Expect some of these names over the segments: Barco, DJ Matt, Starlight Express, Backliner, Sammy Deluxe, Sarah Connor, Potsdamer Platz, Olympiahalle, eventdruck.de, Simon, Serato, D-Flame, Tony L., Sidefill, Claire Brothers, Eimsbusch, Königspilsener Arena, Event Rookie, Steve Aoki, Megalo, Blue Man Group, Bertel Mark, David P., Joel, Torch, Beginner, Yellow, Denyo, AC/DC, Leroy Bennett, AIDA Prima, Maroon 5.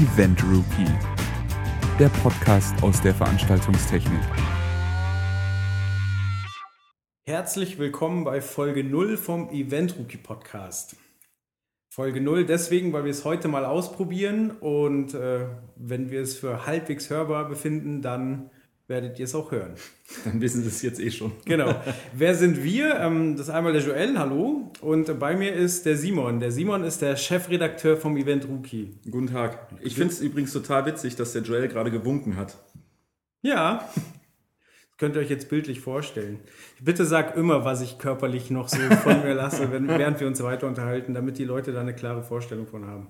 Event Rookie, der Podcast aus der Veranstaltungstechnik. Herzlich willkommen bei Folge 0 vom Event Rookie Podcast. Folge 0 deswegen, weil wir es heute mal ausprobieren und wenn wir es für halbwegs hörbar befinden, dann werdet ihr es auch hören. Dann wissen Sie es jetzt eh schon. Genau. Wer sind wir? Das ist einmal der Joel, hallo. Und bei mir ist der Simon. Der Simon ist der Chefredakteur vom Event Rookie. Guten Tag. Ich finde es übrigens total witzig, dass der Joel gerade gewunken hat. Ja, das könnt ihr euch jetzt bildlich vorstellen. Bitte sag immer, was ich körperlich noch so von mir lasse, während wir uns weiter unterhalten, damit die Leute da eine klare Vorstellung von haben.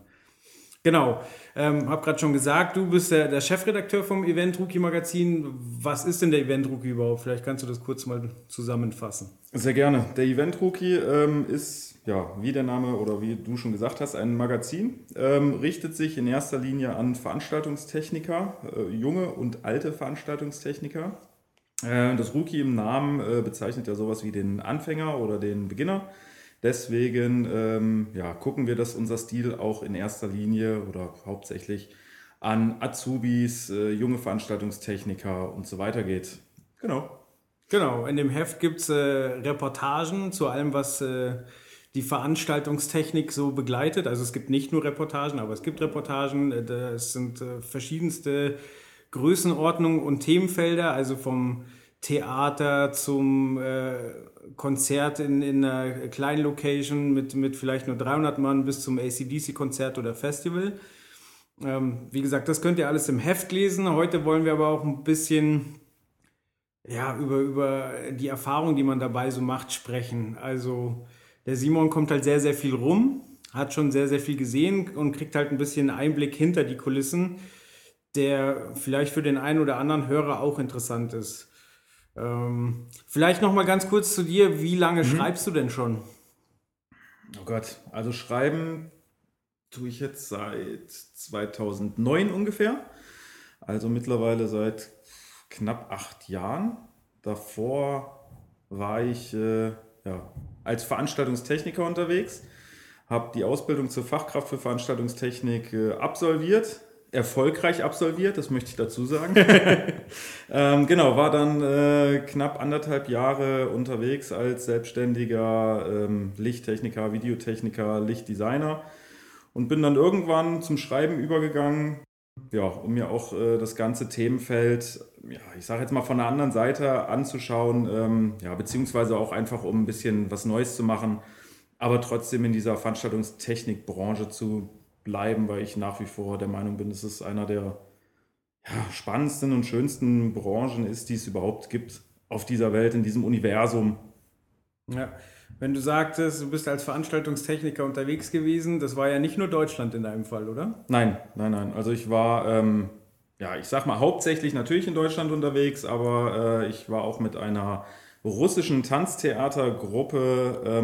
Genau, habe gerade schon gesagt, du bist der Chefredakteur vom Event Rookie Magazin. Was ist denn der Event Rookie überhaupt? Vielleicht kannst du das kurz mal zusammenfassen. Sehr gerne. Der Event Rookie ist, ja, wie der Name oder wie du schon gesagt hast, ein Magazin. Richtet sich in erster Linie an Veranstaltungstechniker, junge und alte Veranstaltungstechniker. Das Rookie im Namen bezeichnet ja sowas wie den Anfänger oder den Beginner. Deswegen gucken wir, dass unser Stil auch in erster Linie oder hauptsächlich an Azubis, junge Veranstaltungstechniker und so weiter geht. Genau. In dem Heft gibt es Reportagen zu allem, was die Veranstaltungstechnik so begleitet. Also es gibt nicht nur Reportagen, aber es gibt Reportagen. Es sind verschiedenste Größenordnungen und Themenfelder, also vom Theater zum Konzert in einer kleinen Location mit vielleicht nur 300 Mann bis zum AC/DC-Konzert oder Festival. Wie gesagt, das könnt ihr alles im Heft lesen. Heute wollen wir aber auch ein bisschen über die Erfahrung, die man dabei so macht, sprechen. Also der Simon kommt halt sehr, sehr viel rum, hat schon sehr, sehr viel gesehen und kriegt halt ein bisschen Einblick hinter die Kulissen, der vielleicht für den einen oder anderen Hörer auch interessant ist. Vielleicht noch mal ganz kurz zu dir, wie lange schreibst du denn schon? Oh Gott, also schreiben tue ich jetzt seit 2009 ungefähr, also mittlerweile seit knapp 8 Jahren. Davor war ich als Veranstaltungstechniker unterwegs, habe die Ausbildung zur Fachkraft für Veranstaltungstechnik erfolgreich absolviert, das möchte ich dazu sagen. War dann knapp 1,5 Jahre unterwegs als selbstständiger Lichttechniker, Videotechniker, Lichtdesigner und bin dann irgendwann zum Schreiben übergegangen, um mir auch das ganze Themenfeld, ich sage jetzt mal von der anderen Seite anzuschauen, beziehungsweise auch einfach, um ein bisschen was Neues zu machen, aber trotzdem in dieser Veranstaltungstechnikbranche zu bleiben, weil ich nach wie vor der Meinung bin, dass es einer der spannendsten und schönsten Branchen ist, die es überhaupt gibt auf dieser Welt, in diesem Universum. Ja, wenn du sagtest, du bist als Veranstaltungstechniker unterwegs gewesen, das war ja nicht nur Deutschland in deinem Fall, oder? Nein. Also ich war, hauptsächlich natürlich in Deutschland unterwegs, aber ich war auch mit einer russischen Tanztheatergruppe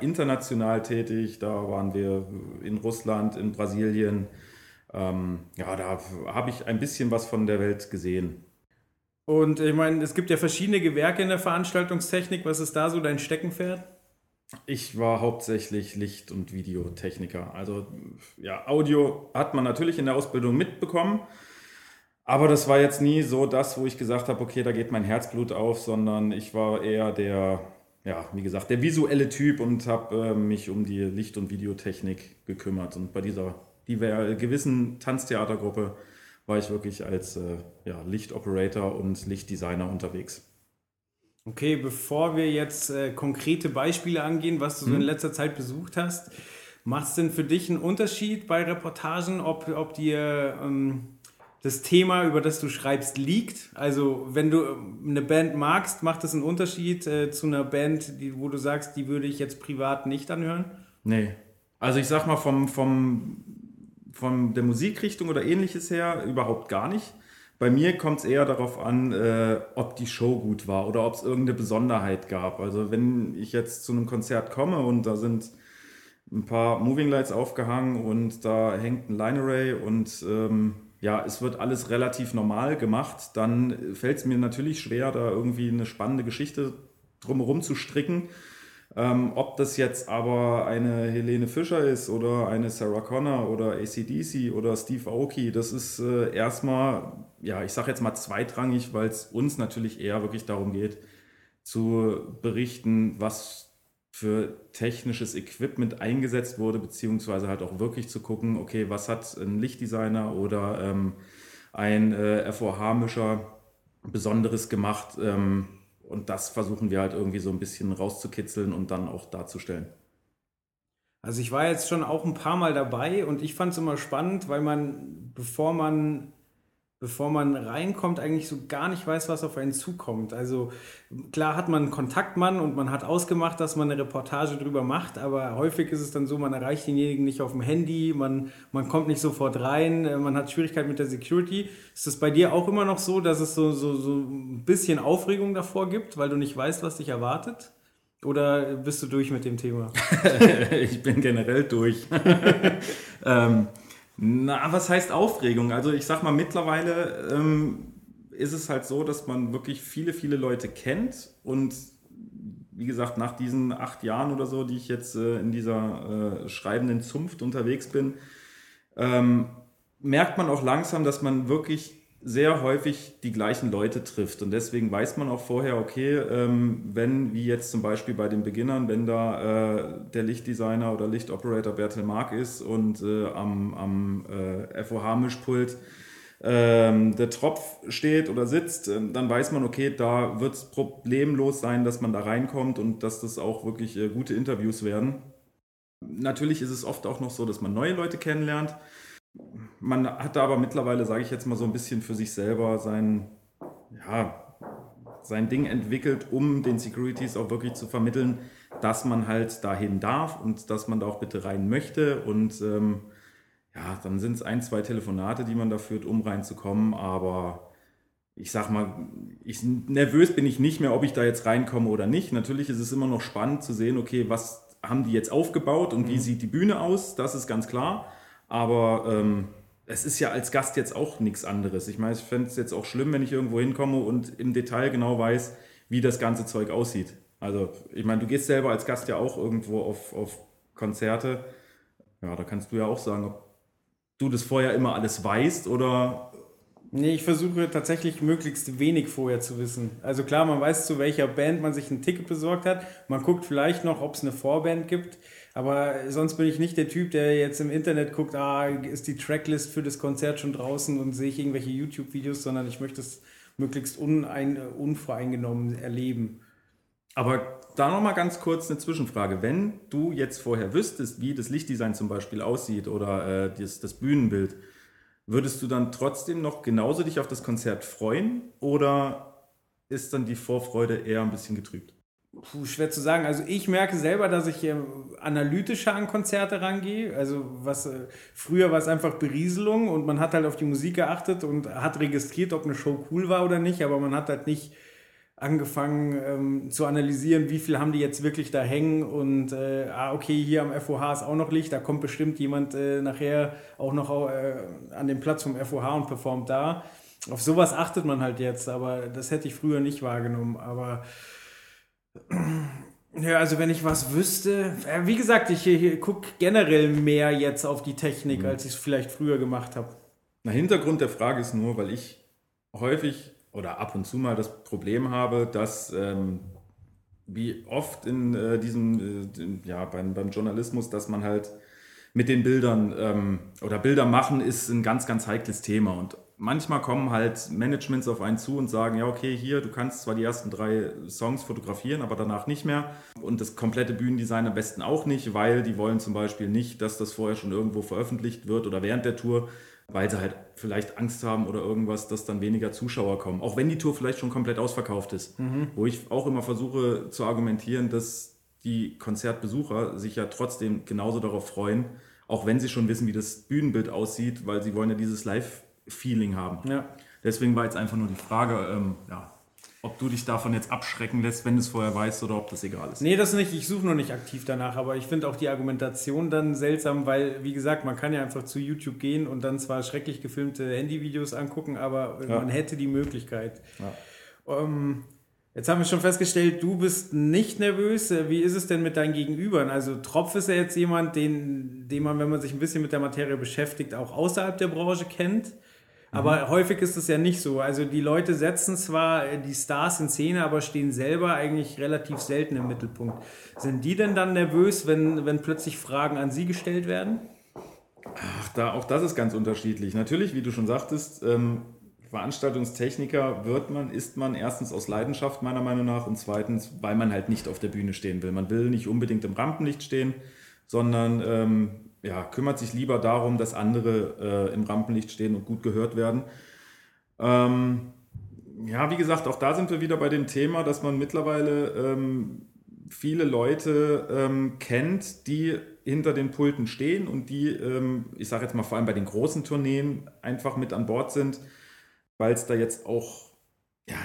international tätig. Da waren wir in Russland, in Brasilien. Da habe ich ein bisschen was von der Welt gesehen. Und ich meine, es gibt ja verschiedene Gewerke in der Veranstaltungstechnik. Was ist da so dein Steckenpferd? Ich war hauptsächlich Licht- und Videotechniker. Also Audio hat man natürlich in der Ausbildung mitbekommen. Aber das war jetzt nie so das, wo ich gesagt habe, okay, da geht mein Herzblut auf, sondern ich war eher der visuelle Typ und habe mich um die Licht- und Videotechnik gekümmert. Und bei dieser gewissen Tanztheatergruppe war ich wirklich als Lichtoperator und Lichtdesigner unterwegs. Okay, bevor wir jetzt konkrete Beispiele angehen, was du so in letzter Zeit besucht hast, macht es denn für dich einen Unterschied bei Reportagen, ob dir das Thema, über das du schreibst, liegt? Also wenn du eine Band magst, macht das einen Unterschied zu einer Band, wo du sagst, die würde ich jetzt privat nicht anhören? Nee. Also ich sag mal, von der Musikrichtung oder ähnliches her überhaupt gar nicht. Bei mir kommt es eher darauf an, ob die Show gut war oder ob es irgendeine Besonderheit gab. Also wenn ich jetzt zu einem Konzert komme und da sind ein paar Moving Lights aufgehangen und da hängt ein Line Array und es wird alles relativ normal gemacht, dann fällt es mir natürlich schwer, da irgendwie eine spannende Geschichte drumherum zu stricken. Ob das jetzt aber eine Helene Fischer ist oder eine Sarah Connor oder AC/DC oder Steve Aoki, das ist erstmal, ja, ich sage jetzt mal zweitrangig, weil es uns natürlich eher wirklich darum geht, zu berichten, was für technisches Equipment eingesetzt wurde, beziehungsweise halt auch wirklich zu gucken, okay, was hat ein Lichtdesigner oder ein FOH-Mischer Besonderes gemacht, und das versuchen wir halt irgendwie so ein bisschen rauszukitzeln und dann auch darzustellen. Also ich war jetzt schon auch ein paar Mal dabei und ich fand es immer spannend, weil man, bevor man reinkommt, eigentlich so gar nicht weiß, was auf einen zukommt. Also klar hat man einen Kontaktmann und man hat ausgemacht, dass man eine Reportage drüber macht, aber häufig ist es dann so, man erreicht denjenigen nicht auf dem Handy, man kommt nicht sofort rein, man hat Schwierigkeiten mit der Security. Ist das bei dir auch immer noch so, dass es so ein bisschen Aufregung davor gibt, weil du nicht weißt, was dich erwartet? Oder bist du durch mit dem Thema? Ich bin generell durch. Na, was heißt Aufregung? Also ich sag mal, mittlerweile ist es halt so, dass man wirklich viele, viele Leute kennt und wie gesagt, nach diesen 8 Jahren oder so, die ich jetzt in dieser schreibenden Zunft unterwegs bin, merkt man auch langsam, dass man wirklich sehr häufig die gleichen Leute trifft und deswegen weiß man auch vorher, okay, wenn, wie jetzt zum Beispiel bei den Beginnern, wenn da der Lichtdesigner oder Lichtoperator Bertel Mark ist und am FOH-Mischpult der Tropf steht oder sitzt, dann weiß man, okay, da wird es problemlos sein, dass man da reinkommt und dass das auch wirklich gute Interviews werden. Natürlich ist es oft auch noch so, dass man neue Leute kennenlernt. Man hat da aber mittlerweile, sage ich jetzt mal so ein bisschen für sich selber sein Ding entwickelt, um den Securities auch wirklich zu vermitteln, dass man halt dahin darf und dass man da auch bitte rein möchte. Und dann sind es 1-2 Telefonate, die man da führt, um reinzukommen. Aber ich sag mal, nervös bin ich nicht mehr, ob ich da jetzt reinkomme oder nicht. Natürlich ist es immer noch spannend zu sehen, okay, was haben die jetzt aufgebaut und wie sieht die Bühne aus? Das ist ganz klar. Aber es ist ja als Gast jetzt auch nichts anderes. Ich meine, ich fände es jetzt auch schlimm, wenn ich irgendwo hinkomme und im Detail genau weiß, wie das ganze Zeug aussieht. Also ich meine, du gehst selber als Gast ja auch irgendwo auf Konzerte. Ja, da kannst du ja auch sagen, ob du das vorher immer alles weißt oder... Nee, ich versuche tatsächlich möglichst wenig vorher zu wissen. Also klar, man weiß, zu welcher Band man sich ein Ticket besorgt hat. Man guckt vielleicht noch, ob es eine Vorband gibt. Aber sonst bin ich nicht der Typ, der jetzt im Internet guckt, ist die Tracklist für das Konzert schon draußen und sehe ich irgendwelche YouTube-Videos, sondern ich möchte es möglichst unvoreingenommen erleben. Aber da nochmal ganz kurz eine Zwischenfrage. Wenn du jetzt vorher wüsstest, wie das Lichtdesign zum Beispiel aussieht oder das Bühnenbild, würdest du dann trotzdem noch genauso dich auf das Konzert freuen oder ist dann die Vorfreude eher ein bisschen getrübt? Puh, schwer zu sagen. Also ich merke selber, dass ich analytischer an Konzerte rangehe. Also früher war es einfach Berieselung und man hat halt auf die Musik geachtet und hat registriert, ob eine Show cool war oder nicht, aber man hat halt nicht angefangen zu analysieren, wie viel haben die jetzt wirklich da hängen und okay, hier am FOH ist auch noch Licht, da kommt bestimmt jemand nachher auch noch an den Platz vom FOH und performt da. Auf sowas achtet man halt jetzt, aber das hätte ich früher nicht wahrgenommen, aber ja, also wenn ich was wüsste, wie gesagt, ich gucke generell mehr jetzt auf die Technik, als ich es vielleicht früher gemacht habe. Der Hintergrund der Frage ist nur, weil ich häufig oder ab und zu mal das Problem habe, dass wie oft in beim Journalismus, dass man halt mit den Bildern oder Bilder machen ist ein ganz, ganz heikles Thema und manchmal kommen halt Managements auf einen zu und sagen, ja okay, hier, du kannst zwar die ersten 3 Songs fotografieren, aber danach nicht mehr und das komplette Bühnendesign am besten auch nicht, weil die wollen zum Beispiel nicht, dass das vorher schon irgendwo veröffentlicht wird oder während der Tour, weil sie halt vielleicht Angst haben oder irgendwas, dass dann weniger Zuschauer kommen, auch wenn die Tour vielleicht schon komplett ausverkauft ist, wo ich auch immer versuche zu argumentieren, dass die Konzertbesucher sich ja trotzdem genauso darauf freuen, auch wenn sie schon wissen, wie das Bühnenbild aussieht, weil sie wollen ja dieses Live-Feeling haben. Ja. Deswegen war jetzt einfach nur die Frage, ob du dich davon jetzt abschrecken lässt, wenn du es vorher weißt oder ob das egal ist. Nee, das nicht. Ich suche noch nicht aktiv danach, aber ich finde auch die Argumentation dann seltsam, weil, wie gesagt, man kann ja einfach zu YouTube gehen und dann zwar schrecklich gefilmte Handyvideos angucken, aber man hätte die Möglichkeit. Ja. Jetzt haben wir schon festgestellt, du bist nicht nervös. Wie ist es denn mit deinen Gegenübern? Also Tropf ist ja jetzt jemand, den man, wenn man sich ein bisschen mit der Materie beschäftigt, auch außerhalb der Branche kennt. Aber häufig ist es ja nicht so. Also die Leute setzen zwar die Stars in Szene, aber stehen selber eigentlich relativ selten im Mittelpunkt. Sind die denn dann nervös, wenn plötzlich Fragen an sie gestellt werden? Ach, auch das ist ganz unterschiedlich. Natürlich, wie du schon sagtest, Veranstaltungstechniker ist man erstens aus Leidenschaft meiner Meinung nach und zweitens, weil man halt nicht auf der Bühne stehen will. Man will nicht unbedingt im Rampenlicht stehen, sondern kümmert sich lieber darum, dass andere im Rampenlicht stehen und gut gehört werden. Wie gesagt, auch da sind wir wieder bei dem Thema, dass man mittlerweile viele Leute kennt, die hinter den Pulten stehen und die, ich sage jetzt mal vor allem bei den großen Tourneen, einfach mit an Bord sind, weil es da jetzt auch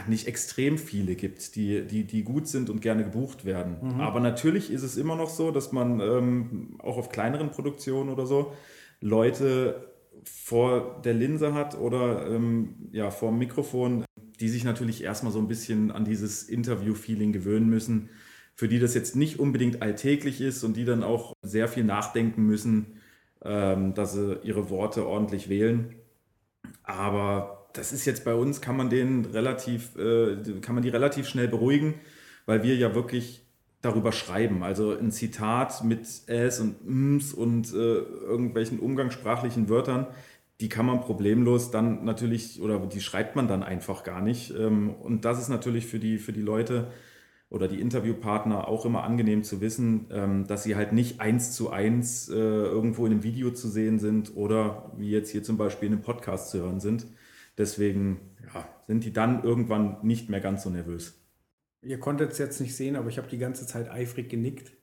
nicht extrem viele gibt, die gut sind und gerne gebucht werden. Mhm. Aber natürlich ist es immer noch so, dass man auch auf kleineren Produktionen oder so Leute vor der Linse hat oder vor dem Mikrofon, die sich natürlich erstmal so ein bisschen an dieses Interview-Feeling gewöhnen müssen, für die das jetzt nicht unbedingt alltäglich ist und die dann auch sehr viel nachdenken müssen, dass sie ihre Worte ordentlich wählen. Aber das ist jetzt bei uns, kann man die relativ schnell beruhigen, weil wir ja wirklich darüber schreiben. Also ein Zitat mit es und ms und irgendwelchen umgangssprachlichen Wörtern, die kann man problemlos dann natürlich, oder die schreibt man dann einfach gar nicht. Und das ist natürlich für die Leute oder die Interviewpartner auch immer angenehm zu wissen, dass sie halt nicht 1:1 irgendwo in einem Video zu sehen sind oder wie jetzt hier zum Beispiel in einem Podcast zu hören sind. Deswegen sind die dann irgendwann nicht mehr ganz so nervös. Ihr konntet es jetzt nicht sehen, aber ich habe die ganze Zeit eifrig genickt.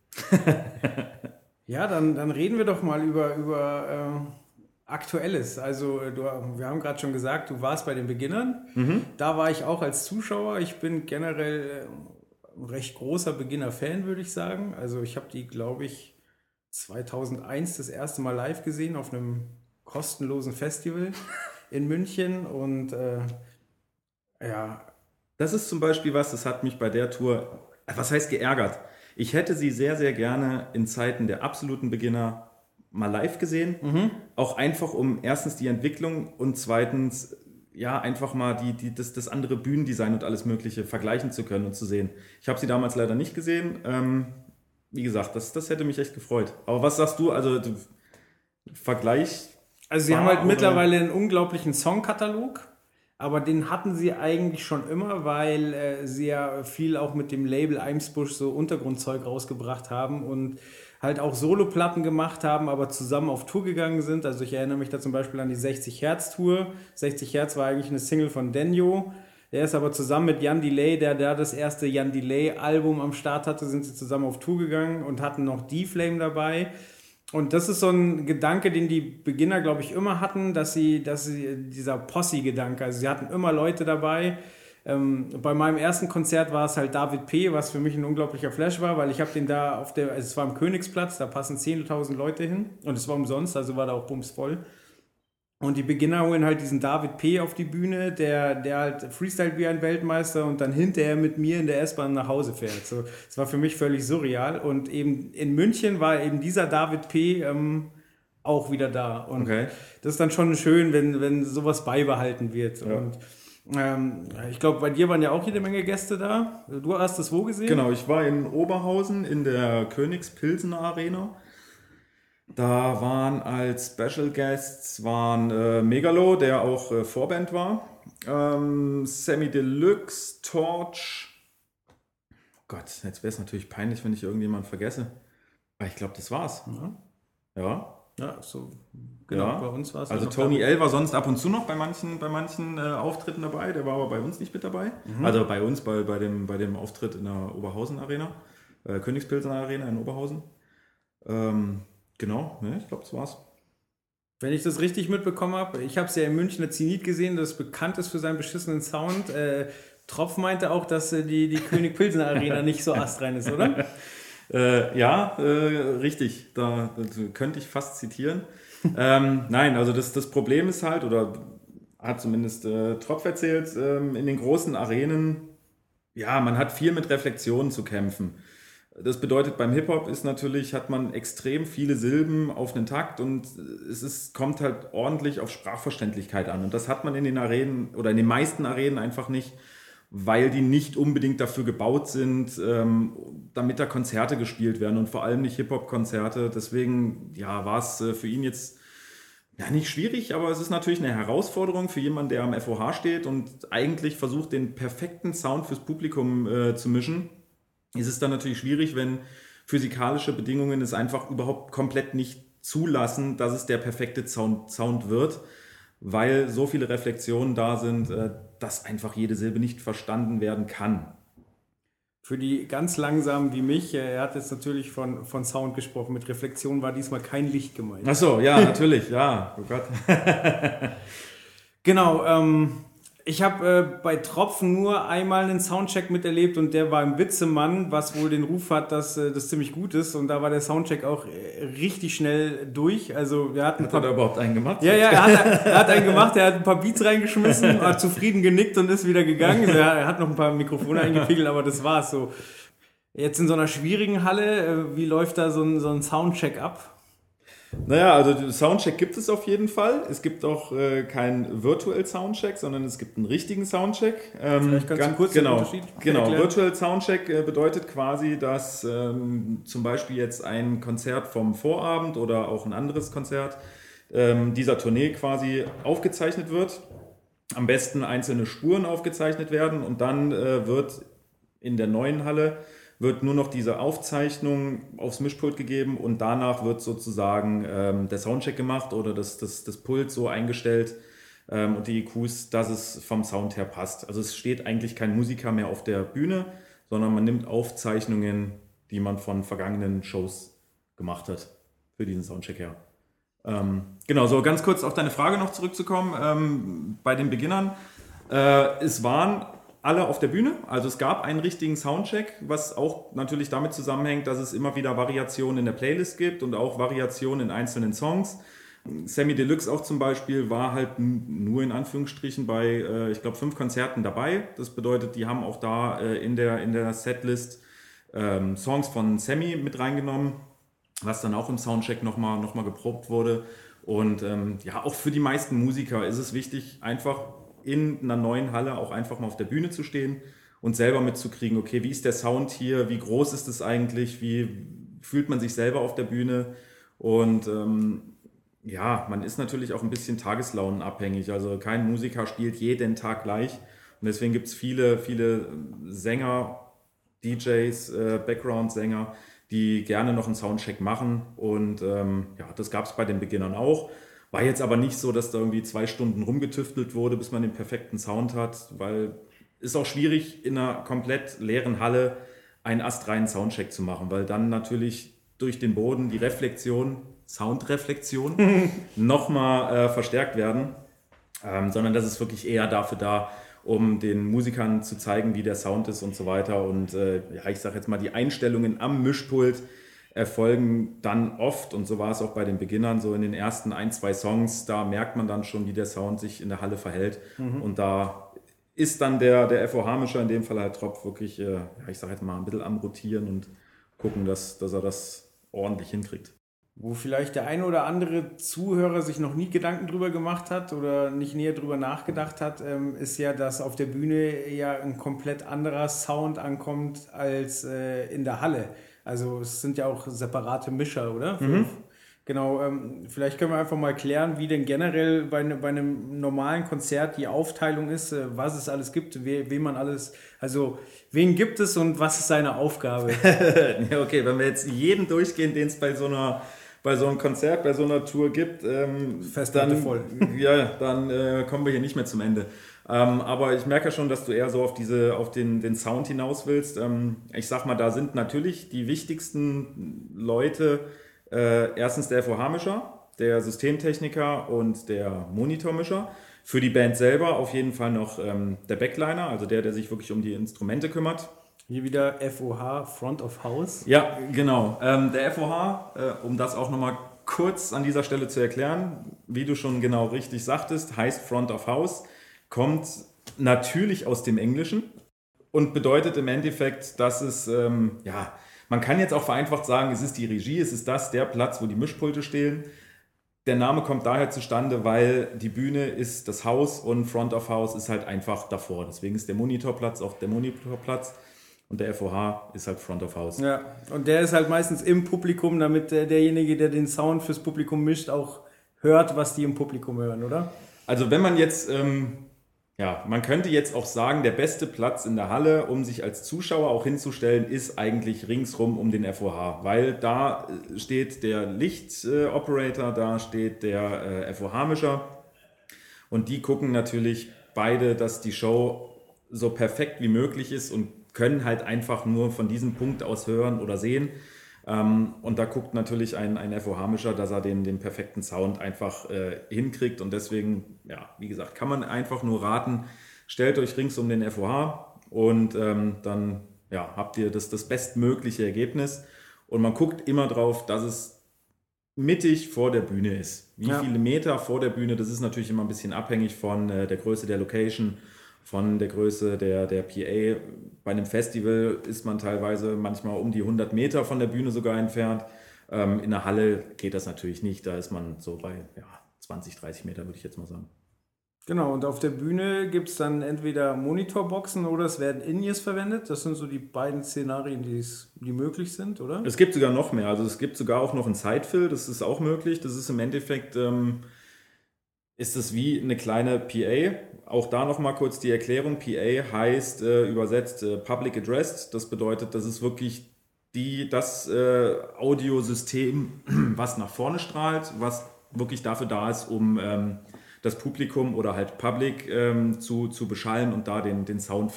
Ja, dann reden wir doch mal über Aktuelles. Also wir haben gerade schon gesagt, du warst bei den Beginnern. Mhm. Da war ich auch als Zuschauer. Ich bin generell ein recht großer Beginner-Fan, würde ich sagen. Also ich habe die, glaube ich, 2001 das erste Mal live gesehen auf einem kostenlosen Festival in München und Das ist zum Beispiel was, das hat mich bei der Tour, was heißt geärgert? Ich hätte sie sehr, sehr gerne in Zeiten der absoluten Beginner mal live gesehen, auch einfach um erstens die Entwicklung und zweitens einfach mal das andere Bühnendesign und alles Mögliche vergleichen zu können und zu sehen. Ich habe sie damals leider nicht gesehen. Wie gesagt, das hätte mich echt gefreut. Aber was sagst du? Also Vergleich. Also sie haben halt mittlerweile einen unglaublichen Songkatalog, aber den hatten sie eigentlich schon immer, weil sie ja viel auch mit dem Label Eimsbusch so Untergrundzeug rausgebracht haben und halt auch Soloplatten gemacht haben, aber zusammen auf Tour gegangen sind. Also ich erinnere mich da zum Beispiel an die 60-Hertz-Tour. 60 Hertz war eigentlich eine Single von Denyo. Der ist aber zusammen mit Jan Delay, der da das erste Jan Delay-Album am Start hatte, sind sie zusammen auf Tour gegangen und hatten noch D-Flame dabei. Und das ist so ein Gedanke, den die Beginner, glaube ich, immer hatten, dass sie dieser Posse-Gedanke, also sie hatten immer Leute dabei. Bei meinem ersten Konzert war es halt David P., was für mich ein unglaublicher Flash war, weil ich habe den da es war am Königsplatz, da passen 10.000 Leute hin und es war umsonst, also war da auch bumsvoll. Und die Beginner holen halt diesen David P. auf die Bühne, der halt freestylt wie ein Weltmeister und dann hinterher mit mir in der S-Bahn nach Hause fährt. So, das war für mich völlig surreal. Und eben in München war eben dieser David P. auch wieder da. Und das ist dann schon schön, wenn sowas beibehalten wird. Ja. Und ich glaube, bei dir waren ja auch jede Menge Gäste da. Du hast das wo gesehen? Genau, ich war in Oberhausen in der Königspilsener Arena. Da waren als Special Guests Megalo, der auch Vorband war, Sammy Deluxe, Torch. Oh Gott, jetzt wäre es natürlich peinlich, wenn ich irgendjemanden vergesse. Aber ich glaube, das war's. Ja. Ja, so genau, bei uns war es. Also Tony L. war sonst ab und zu noch bei manchen Auftritten dabei, der war aber bei uns nicht mit dabei. Mhm. Also bei uns, bei dem Auftritt in der Oberhausen Arena, Königspilsener Arena in Oberhausen. Genau, ich glaube, das war's. Wenn ich das richtig mitbekommen habe, ich habe es ja in München der Zenit gesehen, das bekannt ist für seinen beschissenen Sound. Tropf meinte auch, dass die Königspilsener Arena nicht so astrein ist, oder? Richtig. Da könnte ich fast zitieren. Nein, also das Problem ist halt, oder hat zumindest Tropf erzählt, in den großen Arenen ja, man hat viel mit Reflexionen zu kämpfen. Das bedeutet, beim Hip-Hop ist natürlich, hat man extrem viele Silben auf einen Takt und es ist, kommt halt ordentlich auf Sprachverständlichkeit an. Und das hat man in den Arenen oder in den meisten Arenen einfach nicht, weil die nicht unbedingt dafür gebaut sind, damit da Konzerte gespielt werden und vor allem nicht Hip-Hop-Konzerte. Deswegen ja, war es für ihn jetzt ja, nicht schwierig, aber es ist natürlich eine Herausforderung für jemanden, der am FOH steht und eigentlich versucht, den perfekten Sound fürs Publikum zu mischen. Es ist dann natürlich schwierig, wenn physikalische Bedingungen es einfach überhaupt komplett nicht zulassen, dass es der perfekte Sound wird, weil so viele Reflexionen da sind, dass einfach jede Silbe nicht verstanden werden kann. Für die ganz Langsamen wie mich, er hat jetzt natürlich von Sound gesprochen, mit Reflexion war diesmal kein Licht gemeint. Ach so, ja, natürlich, ja, oh Gott. Genau, ich habe bei Tropf nur einmal einen Soundcheck miterlebt und der war im Witzemann, was wohl den Ruf hat, dass das ziemlich gut ist. Und da war der Soundcheck auch richtig schnell durch. Also wir hatten hat er überhaupt einen gemacht? Ja, er hat einen gemacht, er hat ein paar Beats reingeschmissen, hat zufrieden genickt und ist wieder gegangen. Er hat noch ein paar Mikrofone eingepegelt, aber das war's so. Jetzt in so einer schwierigen Halle, wie läuft da so ein Soundcheck ab? Naja, also Soundcheck gibt es auf jeden Fall. Es gibt auch keinen Virtual Soundcheck, sondern es gibt einen richtigen Soundcheck. Vielleicht kannst du kurz den Unterschied erklären. Virtual Soundcheck bedeutet quasi, dass zum Beispiel jetzt ein Konzert vom Vorabend oder auch ein anderes Konzert dieser Tournee quasi aufgezeichnet wird. Am besten einzelne Spuren aufgezeichnet werden und dann wird in der neuen Halle wird nur noch diese Aufzeichnung aufs Mischpult gegeben und danach wird sozusagen der Soundcheck gemacht oder das Pult so eingestellt und die EQs, dass es vom Sound her passt. Also es steht eigentlich kein Musiker mehr auf der Bühne, sondern man nimmt Aufzeichnungen, die man von vergangenen Shows gemacht hat, für diesen Soundcheck her. Genau, so ganz kurz auf deine Frage noch zurückzukommen. Bei den Beginnern, es waren alle auf der Bühne, also es gab einen richtigen Soundcheck, was auch natürlich damit zusammenhängt, dass es immer wieder Variationen in der Playlist gibt und auch Variationen in einzelnen Songs. Sammy Deluxe auch zum Beispiel war halt nur in Anführungsstrichen bei, ich glaube, 5 Konzerten dabei. Das bedeutet, die haben auch da in der Setlist Songs von Sammy mit reingenommen, was dann auch im Soundcheck nochmal geprobt wurde. Und ja, auch für die meisten Musiker ist es wichtig, einfach in einer neuen Halle auch einfach mal auf der Bühne zu stehen und selber mitzukriegen, okay, wie ist der Sound hier, wie groß ist es eigentlich, wie fühlt man sich selber auf der Bühne und ja, man ist natürlich auch ein bisschen tageslaunenabhängig, also kein Musiker spielt jeden Tag gleich und deswegen gibt es viele, viele Sänger, DJs, Background-Sänger, die gerne noch einen Soundcheck machen und ja, das gab es bei den Beginnern auch. War jetzt aber nicht so, dass da irgendwie 2 Stunden rumgetüftelt wurde, bis man den perfekten Sound hat, weil es ist auch schwierig, in einer komplett leeren Halle einen astreinen Soundcheck zu machen, weil dann natürlich durch den Boden die Reflexion, Soundreflexion, nochmal verstärkt werden, sondern das ist wirklich eher dafür da, um den Musikern zu zeigen, wie der Sound ist und so weiter. Und ja, ich sage jetzt mal, die Einstellungen am Mischpult erfolgen dann oft, und so war es auch bei den Beginnern, so in den ersten 1-2 Songs, da merkt man dann schon, wie der Sound sich in der Halle verhält. Mhm. Und da ist dann der FOH-Mischer, in dem Fall halt Tropf, wirklich, ja, ich sag jetzt mal, ein bisschen am Rotieren und gucken, dass er das ordentlich hinkriegt. Wo vielleicht der ein oder andere Zuhörer sich noch nie Gedanken drüber gemacht hat oder nicht näher drüber nachgedacht hat, ist ja, dass auf der Bühne ja ein komplett anderer Sound ankommt als in der Halle. Also es sind ja auch separate Mischer, oder? Mhm. Genau, vielleicht können wir einfach mal erklären, wie denn generell bei einem normalen Konzert die Aufteilung ist, was es alles gibt, wen gibt es und was ist seine Aufgabe? Okay, wenn wir jetzt jeden durchgehen, den es bei so einem Konzert, bei so einer Tour gibt, dann, voll. Ja, dann kommen wir hier nicht mehr zum Ende. Aber ich merke ja schon, dass du eher so auf den Sound hinaus willst. Ich sag mal, da sind natürlich die wichtigsten Leute erstens der FOH-Mischer, der Systemtechniker und der Monitormischer. Für die Band selber auf jeden Fall noch der Backliner, also der sich wirklich um die Instrumente kümmert. Hier wieder FOH, Front of House. Ja, genau. Der FOH, um das auch nochmal kurz an dieser Stelle zu erklären, wie du schon genau richtig sagtest, heißt Front of House. Kommt natürlich aus dem Englischen und bedeutet im Endeffekt, dass es, man kann jetzt auch vereinfacht sagen, es ist die Regie, es ist der Platz, wo die Mischpulte stehen. Der Name kommt daher zustande, weil die Bühne ist das Haus und Front of House ist halt einfach davor. Deswegen ist der Monitorplatz auch der Monitorplatz und der FOH ist halt Front of House. Ja, und der ist halt meistens im Publikum, damit derjenige, der den Sound fürs Publikum mischt, auch hört, was die im Publikum hören, oder? Also wenn man jetzt... man könnte jetzt auch sagen, der beste Platz in der Halle, um sich als Zuschauer auch hinzustellen, ist eigentlich ringsrum um den FOH, weil da steht der Lichtoperator, da steht der FOH-Mischer und die gucken natürlich beide, dass die Show so perfekt wie möglich ist und können halt einfach nur von diesem Punkt aus hören oder sehen. Und da guckt natürlich ein FOH-Mischer, dass er den perfekten Sound einfach hinkriegt. Und deswegen, wie gesagt, kann man einfach nur raten, stellt euch rings um den FOH und dann habt ihr das bestmögliche Ergebnis. Und man guckt immer drauf, dass es mittig vor der Bühne ist. Wie viele Meter vor der Bühne, das ist natürlich immer ein bisschen abhängig von der Größe der Location, von der Größe der PA. Bei einem Festival ist man teilweise manchmal um die 100 Meter von der Bühne sogar entfernt. In der Halle geht das natürlich nicht. Da ist man so bei 20, 30 Meter, würde ich jetzt mal sagen. Genau, und auf der Bühne gibt es dann entweder Monitorboxen oder es werden In-Ears verwendet. Das sind so die beiden Szenarien, die möglich sind, oder? Es gibt sogar noch mehr. Also es gibt sogar auch noch ein Sidefill. Das ist auch möglich. Das ist im Endeffekt... ist es wie eine kleine PA. Auch da nochmal kurz die Erklärung. PA heißt übersetzt Public Addressed. Das bedeutet, das ist wirklich das Audiosystem, was nach vorne strahlt, was wirklich dafür da ist, um das Publikum oder halt Public zu beschallen und da den Sound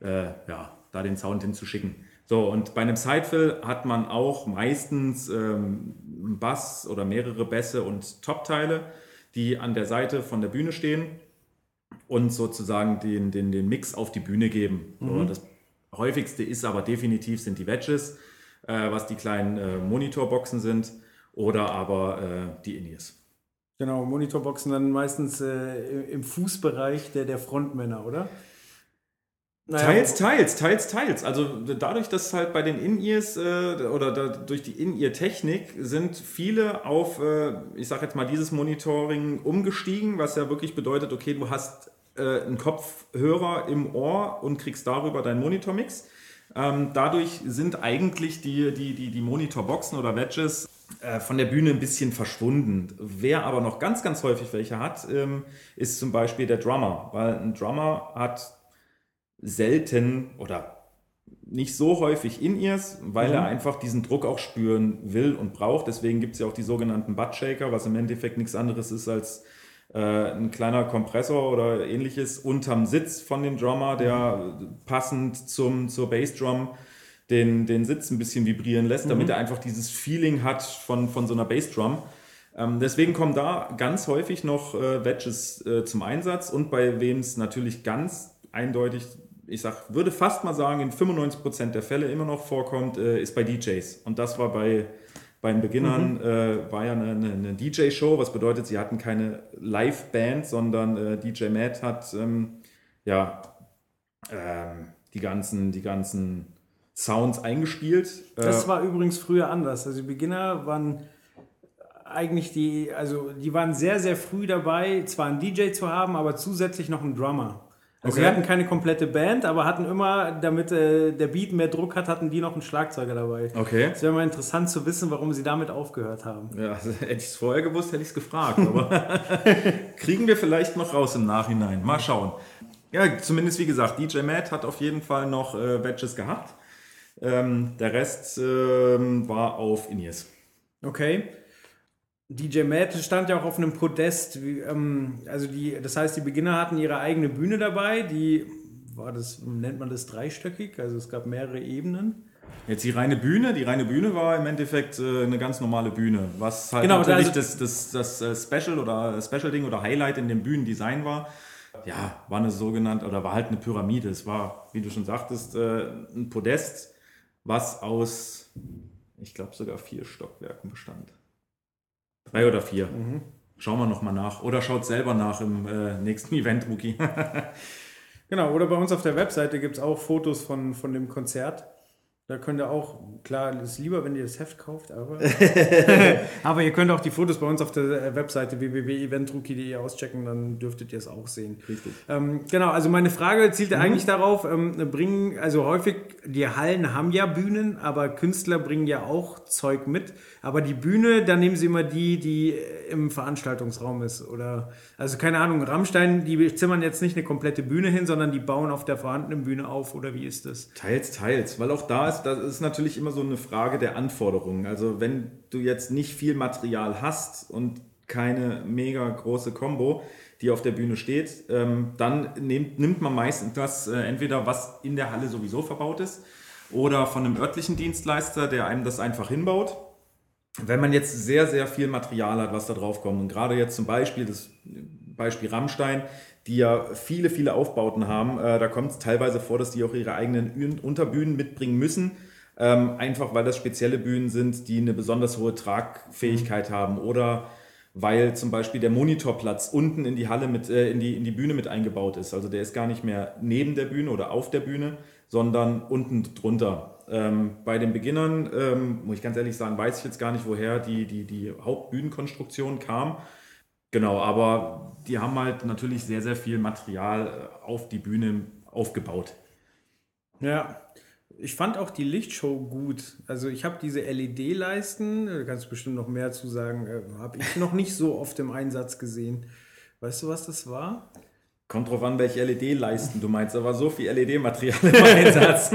da den Sound hinzuschicken. So, und bei einem Sidefill hat man auch meistens einen Bass oder mehrere Bässe und Topteile, die an der Seite von der Bühne stehen und sozusagen den Mix auf die Bühne geben. Mhm. Das häufigste ist aber definitiv sind die Wedges, was die kleinen Monitorboxen sind oder aber die In-Ears. Genau, Monitorboxen dann meistens im Fußbereich der Frontmänner, oder? Naja. Teils. Also dadurch, dass halt bei den In-Ears durch die In-Ear-Technik sind viele auf, dieses Monitoring umgestiegen, was ja wirklich bedeutet, okay, du hast einen Kopfhörer im Ohr und kriegst darüber deinen Monitormix. Dadurch sind eigentlich die Monitorboxen oder Wedges von der Bühne ein bisschen verschwunden. Wer aber noch ganz, ganz häufig welche hat, ist zum Beispiel der Drummer, weil ein Drummer hat selten oder nicht so häufig In-Ears, weil er einfach diesen Druck auch spüren will und braucht. Deswegen gibt es ja auch die sogenannten Buttshaker, was im Endeffekt nichts anderes ist als ein kleiner Kompressor oder ähnliches unterm Sitz von dem Drummer, der passend zur Bassdrum den Sitz ein bisschen vibrieren lässt, damit er einfach dieses Feeling hat von so einer Bassdrum. Deswegen kommen da ganz häufig noch Wedges zum Einsatz und bei wem es natürlich ganz eindeutig, würde fast mal sagen, in 95% der Fälle immer noch vorkommt, ist bei DJs. Und das war beim Beginnern, war ja eine DJ-Show, was bedeutet, sie hatten keine Live-Band, sondern DJ Matt hat die ganzen Sounds eingespielt. Das war übrigens früher anders. Also die Beginner waren eigentlich die waren sehr, sehr früh dabei, zwar einen DJ zu haben, aber zusätzlich noch einen Drummer. Also sie hatten keine komplette Band, aber hatten immer, damit der Beat mehr Druck hat, hatten die noch einen Schlagzeuger dabei. Okay. Es wäre mal interessant zu wissen, warum sie damit aufgehört haben. Ja, also hätte ich es vorher gewusst, hätte ich es gefragt. Aber kriegen wir vielleicht noch raus im Nachhinein. Mal schauen. Ja, zumindest wie gesagt, DJ Matt hat auf jeden Fall noch Wedges gehabt. Der Rest war auf In-Ears. Okay. DJ Matt stand ja auch auf einem Podest, das heißt, die Beginner hatten ihre eigene Bühne dabei, nennt man das dreistöckig, also es gab mehrere Ebenen. Jetzt die reine Bühne war im Endeffekt eine ganz normale Bühne, was halt natürlich das Special-Ding oder Highlight in dem Bühnendesign war. Ja, war halt eine Pyramide, es war, wie du schon sagtest, ein Podest, was aus, ich glaube, sogar 4 Stockwerken bestand. 3 oder 4. Schauen wir nochmal nach. Oder schaut selber nach im nächsten Event Rookie. Genau, oder bei uns auf der Webseite gibt es auch Fotos von dem Konzert. Da könnt ihr auch, klar, das ist lieber, wenn ihr das Heft kauft, aber aber ihr könnt auch die Fotos bei uns auf der Webseite www.eventdruck.de auschecken, dann dürftet ihr es auch sehen. Richtig. Genau, also meine Frage zielte eigentlich darauf, bringen, also häufig, die Hallen haben ja Bühnen, aber Künstler bringen ja auch Zeug mit, aber die Bühne, da nehmen sie immer die, die im Veranstaltungsraum ist, oder, also keine Ahnung, Rammstein, die zimmern jetzt nicht eine komplette Bühne hin, sondern die bauen auf der vorhandenen Bühne auf, oder wie ist das? Teils, weil auch da ist, das ist natürlich immer so eine Frage der Anforderungen. Also wenn du jetzt nicht viel Material hast und keine mega große Combo, die auf der Bühne steht, dann nimmt man meistens das entweder, was in der Halle sowieso verbaut ist, oder von einem örtlichen Dienstleister, der einem das einfach hinbaut. Wenn man jetzt sehr, sehr viel Material hat, was da drauf kommt, und gerade jetzt zum Beispiel das Beispiel Rammstein, die ja viele, viele Aufbauten haben. Da kommt es teilweise vor, dass die auch ihre eigenen Unterbühnen mitbringen müssen, einfach weil das spezielle Bühnen sind, die eine besonders hohe Tragfähigkeit haben, oder weil zum Beispiel der Monitorplatz unten in die Halle mit in die Bühne mit eingebaut ist. Also der ist gar nicht mehr neben der Bühne oder auf der Bühne, sondern unten drunter. Bei den Beginnern, muss ich ganz ehrlich sagen, weiß ich jetzt gar nicht, woher die Hauptbühnenkonstruktion kam. Genau, aber die haben halt natürlich sehr, sehr viel Material auf die Bühne aufgebaut. Ja, ich fand auch die Lichtshow gut. Also ich habe diese LED-Leisten, da kannst du bestimmt noch mehr zu sagen, habe ich noch nicht so oft im Einsatz gesehen. Weißt du, was das war? Kommt drauf an, welche LED-Leisten du meinst, aber so viel LED-Material im Einsatz.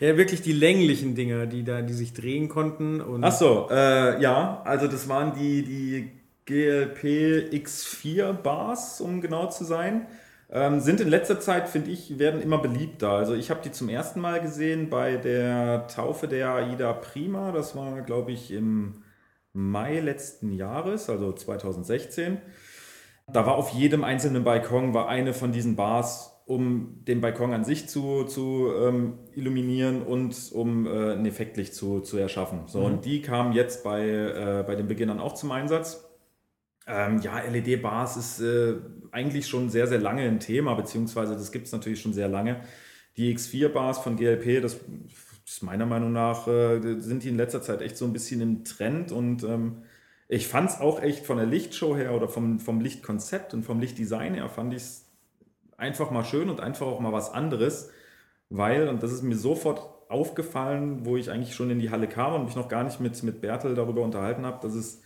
Ja, wirklich die länglichen Dinger, die sich drehen konnten. Und ach so, ja, also das waren die GLP X4 Bars, um genau zu sein, sind in letzter Zeit, finde ich, werden immer beliebter. Also ich habe die zum ersten Mal gesehen bei der Taufe der AIDA Prima. Das war, glaube ich, im Mai letzten Jahres, also 2016. Da war auf jedem einzelnen Balkon war eine von diesen Bars, um den Balkon an sich zu illuminieren und um ein Effektlicht zu erschaffen. So, und die kamen jetzt bei den Beginnern auch zum Einsatz. Ja, LED-Bars ist eigentlich schon sehr, sehr lange ein Thema, beziehungsweise das gibt es natürlich schon sehr lange. Die X4-Bars von GLP, das ist meiner Meinung nach, sind die in letzter Zeit echt so ein bisschen im Trend, und ich fand es auch echt von der Lichtshow her oder vom Lichtkonzept und vom Lichtdesign her, fand ich es einfach mal schön und einfach auch mal was anderes, weil, und das ist mir sofort aufgefallen, wo ich eigentlich schon in die Halle kam und mich noch gar nicht mit Bertel darüber unterhalten habe, dass es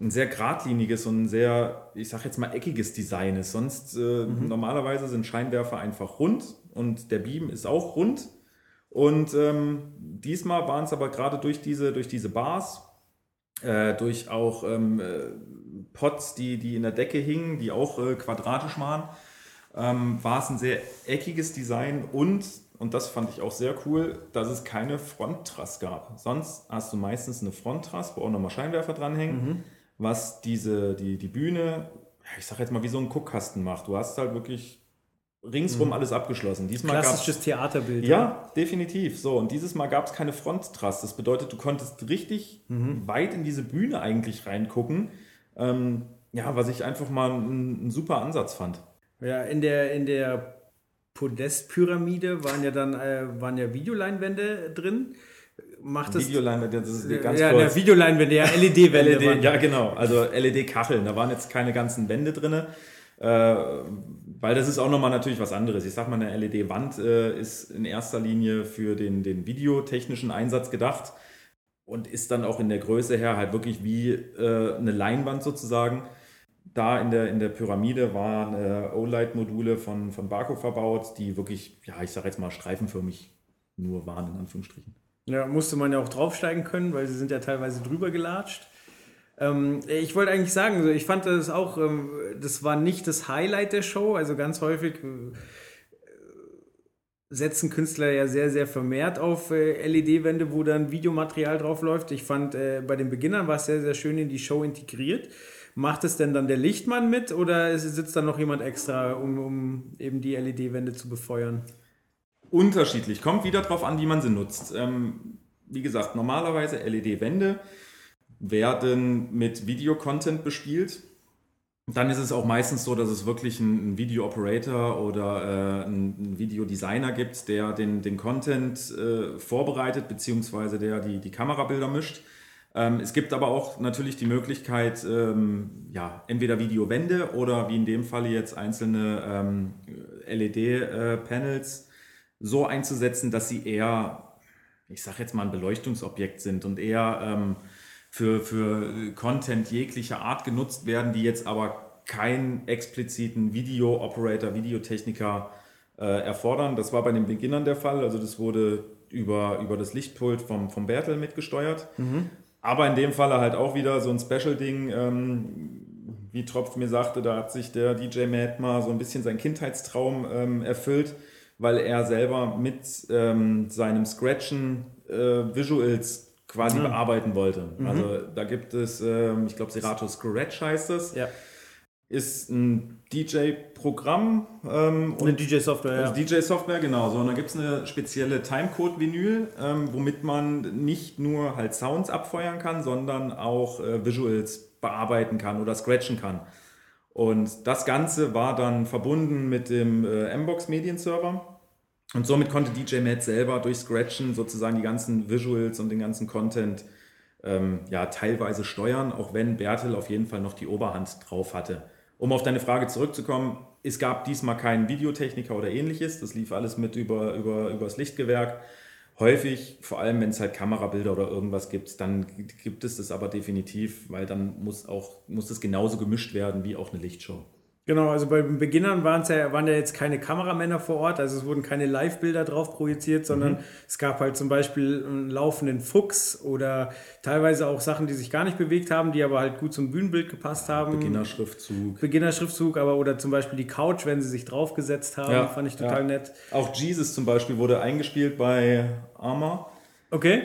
ein sehr geradliniges und ein sehr, ich sag jetzt mal, eckiges Design ist. Sonst normalerweise sind Scheinwerfer einfach rund und der Beam ist auch rund. Und diesmal waren es aber gerade durch diese Bars, durch auch Pots, die in der Decke hingen, die auch quadratisch waren, war es ein sehr eckiges Design, und das fand ich auch sehr cool, dass es keine Fronttrass gab. Sonst hast du meistens eine Fronttrass, wo auch nochmal Scheinwerfer dranhängen, was die Bühne, ich sag jetzt mal, wie so einen Guckkasten macht. Du hast halt wirklich ringsrum alles abgeschlossen. Diesmal klassisches Theaterbild. Ja, definitiv. So, und dieses Mal gab es keine Fronttrass. Das bedeutet, du konntest richtig weit in diese Bühne eigentlich reingucken. Ja, was ich einfach mal einen super Ansatz fand. Ja, in der Podestpyramide waren ja Videoleinwände drin. Macht das Videoleinwände, das ist ganz kurz. Ja, Videoleinwände, ja, LED-Wände. LED, ja, genau, also LED-Kacheln, da waren jetzt keine ganzen Wände drin, weil das ist auch nochmal natürlich was anderes. Ich sag mal, eine LED-Wand ist in erster Linie für den videotechnischen Einsatz gedacht und ist dann auch in der Größe her halt wirklich wie eine Leinwand sozusagen. Da in der Pyramide waren OLED-Module von Barco verbaut, die wirklich, ja, ich sage jetzt mal, streifenförmig nur waren, in Anführungsstrichen. Ja, musste man ja auch draufsteigen können, weil sie sind ja teilweise drüber gelatscht. Ich wollte eigentlich sagen, ich fand das auch, das war nicht das Highlight der Show, also ganz häufig setzen Künstler ja sehr, sehr vermehrt auf LED-Wände, wo dann Videomaterial draufläuft. Ich fand, bei den Beginnern war es sehr, sehr schön in die Show integriert. Macht es denn dann der Lichtmann mit, oder sitzt dann noch jemand extra, um eben die LED-Wände zu befeuern? Unterschiedlich. Kommt wieder drauf an, wie man sie nutzt. Wie gesagt, normalerweise LED-Wände werden mit Video-Content bespielt. Dann ist es auch meistens so, dass es wirklich einen Video-Operator oder einen Videodesigner gibt, der den Content vorbereitet, beziehungsweise der die Kamerabilder mischt. Es gibt aber auch natürlich die Möglichkeit, entweder Videowände oder wie in dem Fall jetzt einzelne LED-Panels so einzusetzen, dass sie eher, ich sage jetzt mal, ein Beleuchtungsobjekt sind und eher für Content jeglicher Art genutzt werden, die jetzt aber keinen expliziten Video-Operator, Videotechniker erfordern. Das war bei den Beginnern der Fall, also das wurde über das Lichtpult vom Bertel mitgesteuert. Mhm. Aber in dem Falle halt auch wieder so ein Special-Ding, wie Tropf mir sagte, da hat sich der DJ Matt mal so ein bisschen seinen Kindheitstraum erfüllt, weil er selber mit seinem Scratchen Visuals quasi bearbeiten wollte. Mhm. Also da gibt es, ich glaube, Serato Scratch heißt es. Ja. Ist ein DJ-Programm. Eine DJ-Software, ja. Also DJ-Software, genau. So, und da gibt es eine spezielle Timecode-Vinyl, womit man nicht nur halt Sounds abfeuern kann, sondern auch Visuals bearbeiten kann oder scratchen kann. Und das Ganze war dann verbunden mit dem MBox-Medienserver. Und somit konnte DJ Matt selber durch Scratchen sozusagen die ganzen Visuals und den ganzen Content teilweise steuern, auch wenn Bertel auf jeden Fall noch die Oberhand drauf hatte. Um auf deine Frage zurückzukommen, es gab diesmal keinen Videotechniker oder ähnliches, das lief alles mit übers Lichtgewerk. Häufig, vor allem wenn es halt Kamerabilder oder irgendwas gibt, dann gibt es das aber definitiv, weil dann muss das genauso gemischt werden wie auch eine Lichtshow. Genau, also bei den Beginnern waren ja jetzt keine Kameramänner vor Ort, also es wurden keine Live-Bilder drauf projiziert, sondern es gab halt zum Beispiel einen laufenden Fuchs oder teilweise auch Sachen, die sich gar nicht bewegt haben, die aber halt gut zum Bühnenbild gepasst haben. Beginnerschriftzug, aber oder zum Beispiel die Couch, wenn sie sich draufgesetzt haben, fand ich total nett. Auch Jesus zum Beispiel wurde eingespielt bei Arma. Okay.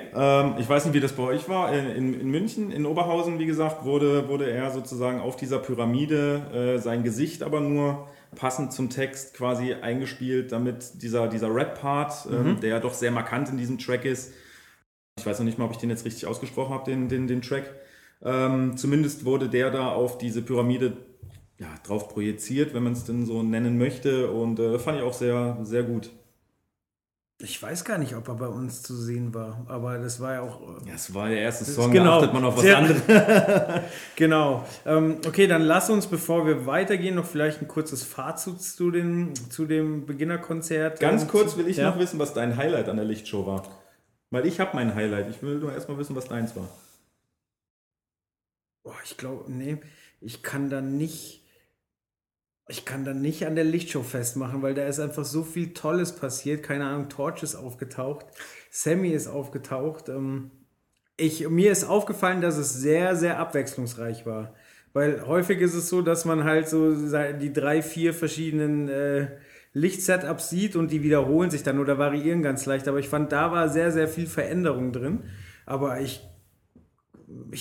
Ich weiß nicht, wie das bei euch war. In München, in Oberhausen, wie gesagt, wurde er sozusagen auf dieser Pyramide sein Gesicht aber nur passend zum Text quasi eingespielt, damit dieser Rap-Part, der ja doch sehr markant in diesem Track ist, ich weiß noch nicht mal, ob ich den jetzt richtig ausgesprochen habe, den Track, zumindest wurde der da auf diese Pyramide drauf projiziert, wenn man es denn so nennen möchte, und fand ich auch sehr, sehr gut. Ich weiß gar nicht, ob er bei uns zu sehen war, aber das war ja auch... das war der erste Song, genau. Da achtet man auf was anderes. Genau. Okay, dann lass uns, bevor wir weitergehen, noch vielleicht ein kurzes Fazit zu dem Beginnerkonzert. Ganz kurz will ich noch wissen, was dein Highlight an der Lichtshow war. Weil ich habe mein Highlight. Ich will nur erstmal wissen, was deins war. Boah, ich glaube, nee, ich kann da nicht an der Lichtshow festmachen, weil da ist einfach so viel Tolles passiert. Keine Ahnung, Torch ist aufgetaucht, Sammy ist aufgetaucht. Mir ist aufgefallen, dass es sehr, sehr abwechslungsreich war. Weil häufig ist es so, dass man halt so die 3-4 verschiedenen Lichtsetups sieht und die wiederholen sich dann oder variieren ganz leicht. Aber ich fand, da war sehr, sehr viel Veränderung drin. Aber ich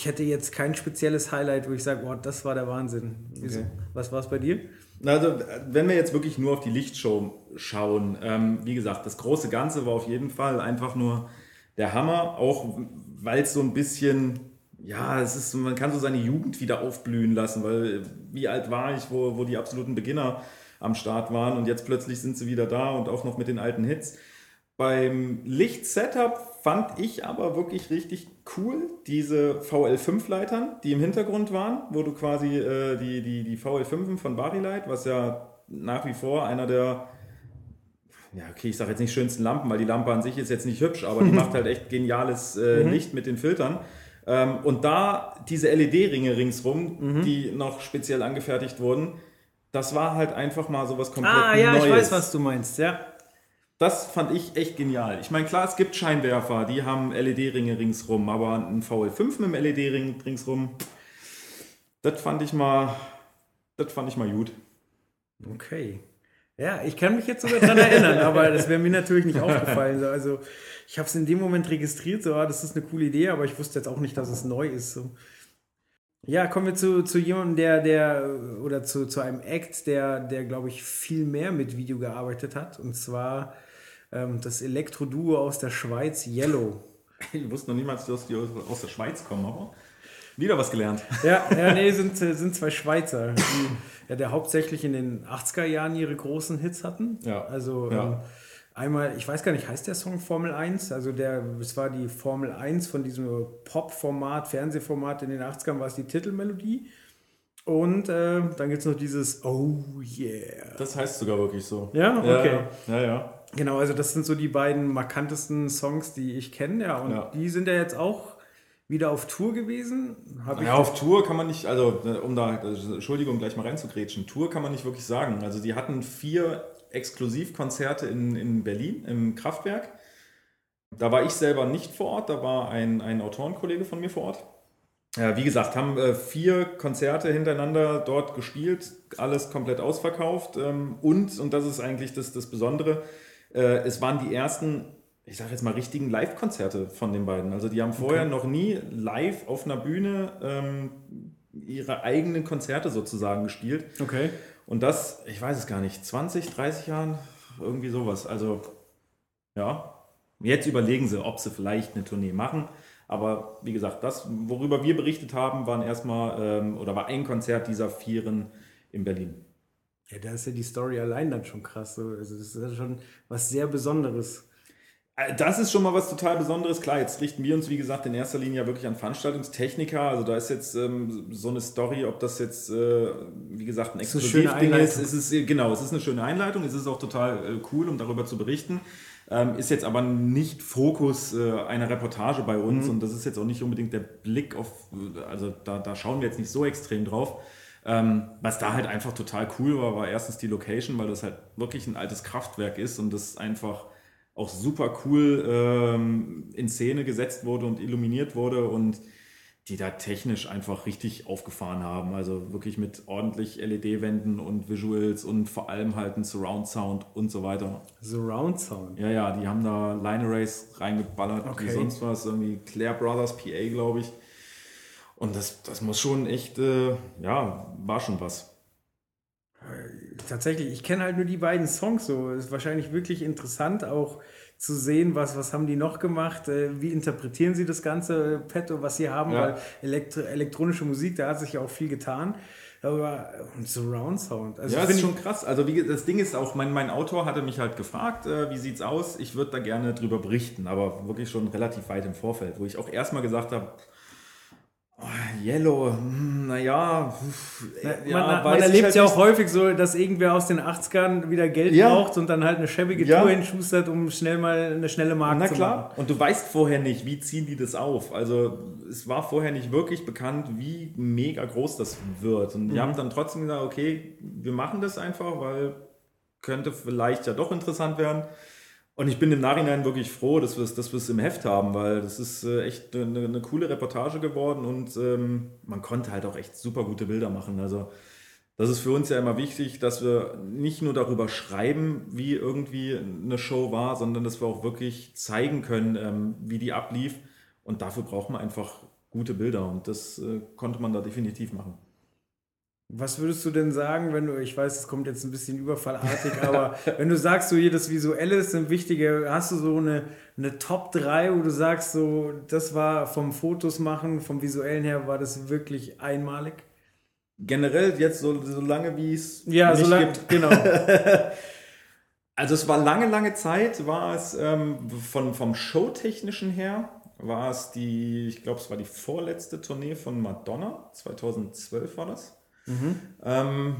hätte jetzt kein spezielles Highlight, wo ich sage, oh, das war der Wahnsinn. Okay. Was war es bei dir? Also, wenn wir jetzt wirklich nur auf die Lichtshow schauen, wie gesagt, das große Ganze war auf jeden Fall einfach nur der Hammer, auch weil es so ein bisschen, man kann so seine Jugend wieder aufblühen lassen, weil wie alt war ich, wo die absoluten Beginner am Start waren, und jetzt plötzlich sind sie wieder da und auch noch mit den alten Hits. Beim Lichtsetup fand ich aber wirklich richtig cool diese VL5-Leitern, die im Hintergrund waren, wo du quasi die VL5 von Barilight, was ja nach wie vor einer der, ich sage jetzt nicht schönsten Lampen, weil die Lampe an sich ist jetzt nicht hübsch, aber die macht halt echt geniales Licht mit den Filtern. Und da diese LED-Ringe ringsrum, die noch speziell angefertigt wurden, das war halt einfach mal sowas komplett Neues. Ich weiß, was du meinst, ja. Das fand ich echt genial. Ich meine, klar, es gibt Scheinwerfer, die haben LED-Ringe ringsrum, aber ein VL5 mit einem LED-Ring ringsrum, das fand ich mal gut. Okay. Ja, ich kann mich jetzt sogar dran erinnern, aber das wäre mir natürlich nicht aufgefallen. Also ich habe es in dem Moment registriert, das ist eine coole Idee, aber ich wusste jetzt auch nicht, dass es neu ist. So. Ja, kommen wir zu jemandem, zu einem Act, der glaube ich, viel mehr mit Video gearbeitet hat. Und zwar das Elektro-Duo aus der Schweiz, Yellow. Ich wusste noch niemals, dass die aus der Schweiz kommen, aber... Wieder was gelernt. Sind zwei Schweizer, die ja hauptsächlich in den 80er Jahren ihre großen Hits hatten. Ja. Also einmal, ich weiß gar nicht, heißt der Song Formel 1? Also es war die Formel 1 von diesem Pop-Format, Fernsehformat in den 80ern, war es die Titelmelodie. Und dann gibt es noch dieses Oh yeah. Das heißt sogar wirklich so. Ja, okay. Ja. Genau, also das sind so die beiden markantesten Songs, die ich kenne. Ja, und die sind ja jetzt auch wieder auf Tour gewesen. Auf Tour kann man nicht, also Entschuldigung, gleich mal reinzugrätschen. Tour kann man nicht wirklich sagen. Also die hatten 4 Exklusivkonzerte in Berlin im Kraftwerk. Da war ich selber nicht vor Ort, da war ein Autorenkollege von mir vor Ort. Ja, wie gesagt, haben 4 Konzerte hintereinander dort gespielt, alles komplett ausverkauft. Und das ist eigentlich das Besondere, es waren die ersten, ich sage jetzt mal, richtigen Live-Konzerte von den beiden. Also die haben vorher noch nie live auf einer Bühne ihre eigenen Konzerte sozusagen gespielt. Okay. Und das, ich weiß es gar nicht, 20, 30 Jahren, irgendwie sowas. Also, ja, jetzt überlegen sie, ob sie vielleicht eine Tournee machen. Aber wie gesagt, das, worüber wir berichtet haben, waren erstmal war ein Konzert dieser 4 in Berlin. Ja, da ist ja die Story allein dann schon krass. So. Also das ist ja schon was sehr Besonderes. Das ist schon mal was total Besonderes. Klar, jetzt richten wir uns, wie gesagt, in erster Linie wirklich an Veranstaltungstechniker. Also da ist jetzt so eine Story, ob das jetzt, wie gesagt, ein Exklusivding ist. Es ist eine schöne Einleitung. Es ist auch total cool, um darüber zu berichten. Ist jetzt aber nicht Fokus einer Reportage bei uns und das ist jetzt auch nicht unbedingt der Blick auf, also da schauen wir jetzt nicht so extrem drauf. Was da halt einfach total cool war, war erstens die Location, weil das halt wirklich ein altes Kraftwerk ist und das einfach auch super cool in Szene gesetzt wurde und illuminiert wurde und die da technisch einfach richtig aufgefahren haben. Also wirklich mit ordentlich LED-Wänden und Visuals und vor allem halt ein Surround-Sound und so weiter. Surround-Sound? Ja, die haben da Line Arrays reingeballert wie sonst was. Irgendwie Claire Brothers PA, glaube ich. Und das muss schon echt, war schon was. Tatsächlich, ich kenne halt nur die beiden Songs so. Ist wahrscheinlich wirklich interessant auch zu sehen, was haben die noch gemacht, wie interpretieren sie das ganze Petto, was sie haben, weil elektronische Musik, da hat sich ja auch viel getan. Aber Surround Sound. Also das ist schon krass. Also das Ding ist auch, mein Autor hatte mich halt gefragt, wie sieht's aus? Ich würde da gerne drüber berichten, aber wirklich schon relativ weit im Vorfeld, wo ich auch erstmal gesagt habe, Yellow, man erlebt halt ja auch häufig so, dass irgendwer aus den 80ern wieder Geld braucht und dann halt eine schäbige Tour hinschustert, um schnell mal eine schnelle Marke zu machen. Und du weißt vorher nicht, wie ziehen die das auf. Also es war vorher nicht wirklich bekannt, wie mega groß das wird. Und wir haben dann trotzdem gesagt, okay, wir machen das einfach, weil könnte vielleicht ja doch interessant werden. Und ich bin im Nachhinein wirklich froh, dass wir es im Heft haben, weil das ist echt eine coole Reportage geworden und man konnte halt auch echt super gute Bilder machen. Also das ist für uns ja immer wichtig, dass wir nicht nur darüber schreiben, wie irgendwie eine Show war, sondern dass wir auch wirklich zeigen können, wie die ablief. Und dafür braucht man einfach gute Bilder und das konnte man da definitiv machen. Was würdest du denn sagen, wenn du, ich weiß, es kommt jetzt ein bisschen überfallartig, aber wenn du sagst, so hier das Visuelle ist ein wichtiger, hast du so eine Top 3, wo du sagst, so das war vom Fotos machen, vom Visuellen her war das wirklich einmalig? Generell jetzt so lange, wie es nicht gibt. Genau. Also es war lange Zeit, war es vom Showtechnischen her, war es die vorletzte Tournee von Madonna, 2012 war das.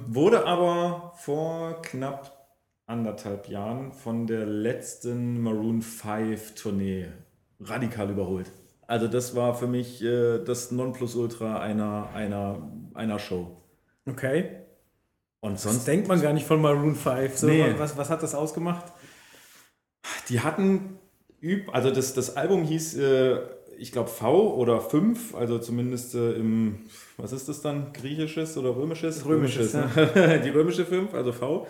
Wurde aber vor knapp anderthalb Jahren von der letzten Maroon 5 Tournee radikal überholt. Also das war für mich das Nonplusultra einer Show. Okay. Und sonst das denkt man gar nicht von Maroon 5. So, nee. Was hat das ausgemacht? Die hatten das Album hieß ich glaube V oder 5, also zumindest im, was ist das dann, griechisches oder römisches? Römisches, ne? Die römische 5, also V.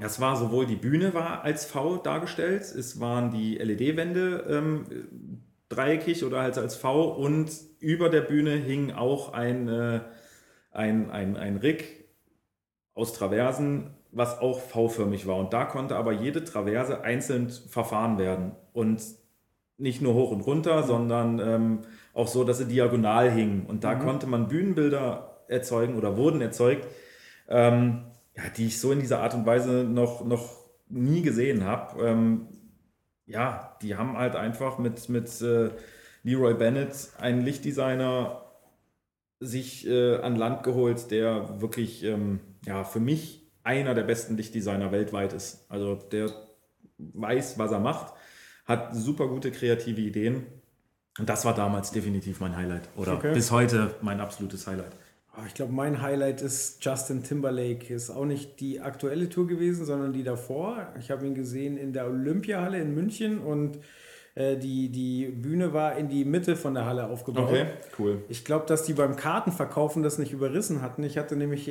Das war sowohl die Bühne war als V dargestellt, es waren die LED-Wände dreieckig oder halt als V und über der Bühne hing auch ein Rig aus Traversen, was auch V-förmig war und da konnte aber jede Traverse einzeln verfahren werden und nicht nur hoch und runter, sondern auch so, dass sie diagonal hingen. Und da konnte man Bühnenbilder erzeugen oder wurden erzeugt, die ich so in dieser Art und Weise noch nie gesehen habe. Die haben halt einfach mit Leroy Bennett einen Lichtdesigner sich an Land geholt, der wirklich für mich einer der besten Lichtdesigner weltweit ist. Also der weiß, was er macht, hat super gute kreative Ideen. Und das war damals definitiv mein Highlight oder bis heute mein absolutes Highlight. Ich glaube, mein Highlight ist Justin Timberlake. Ist auch nicht die aktuelle Tour gewesen, sondern die davor. Ich habe ihn gesehen in der Olympiahalle in München und die Bühne war in die Mitte von der Halle aufgebaut. Okay, cool. Ich glaube, dass die beim Kartenverkaufen das nicht überrissen hatten. Ich hatte nämlich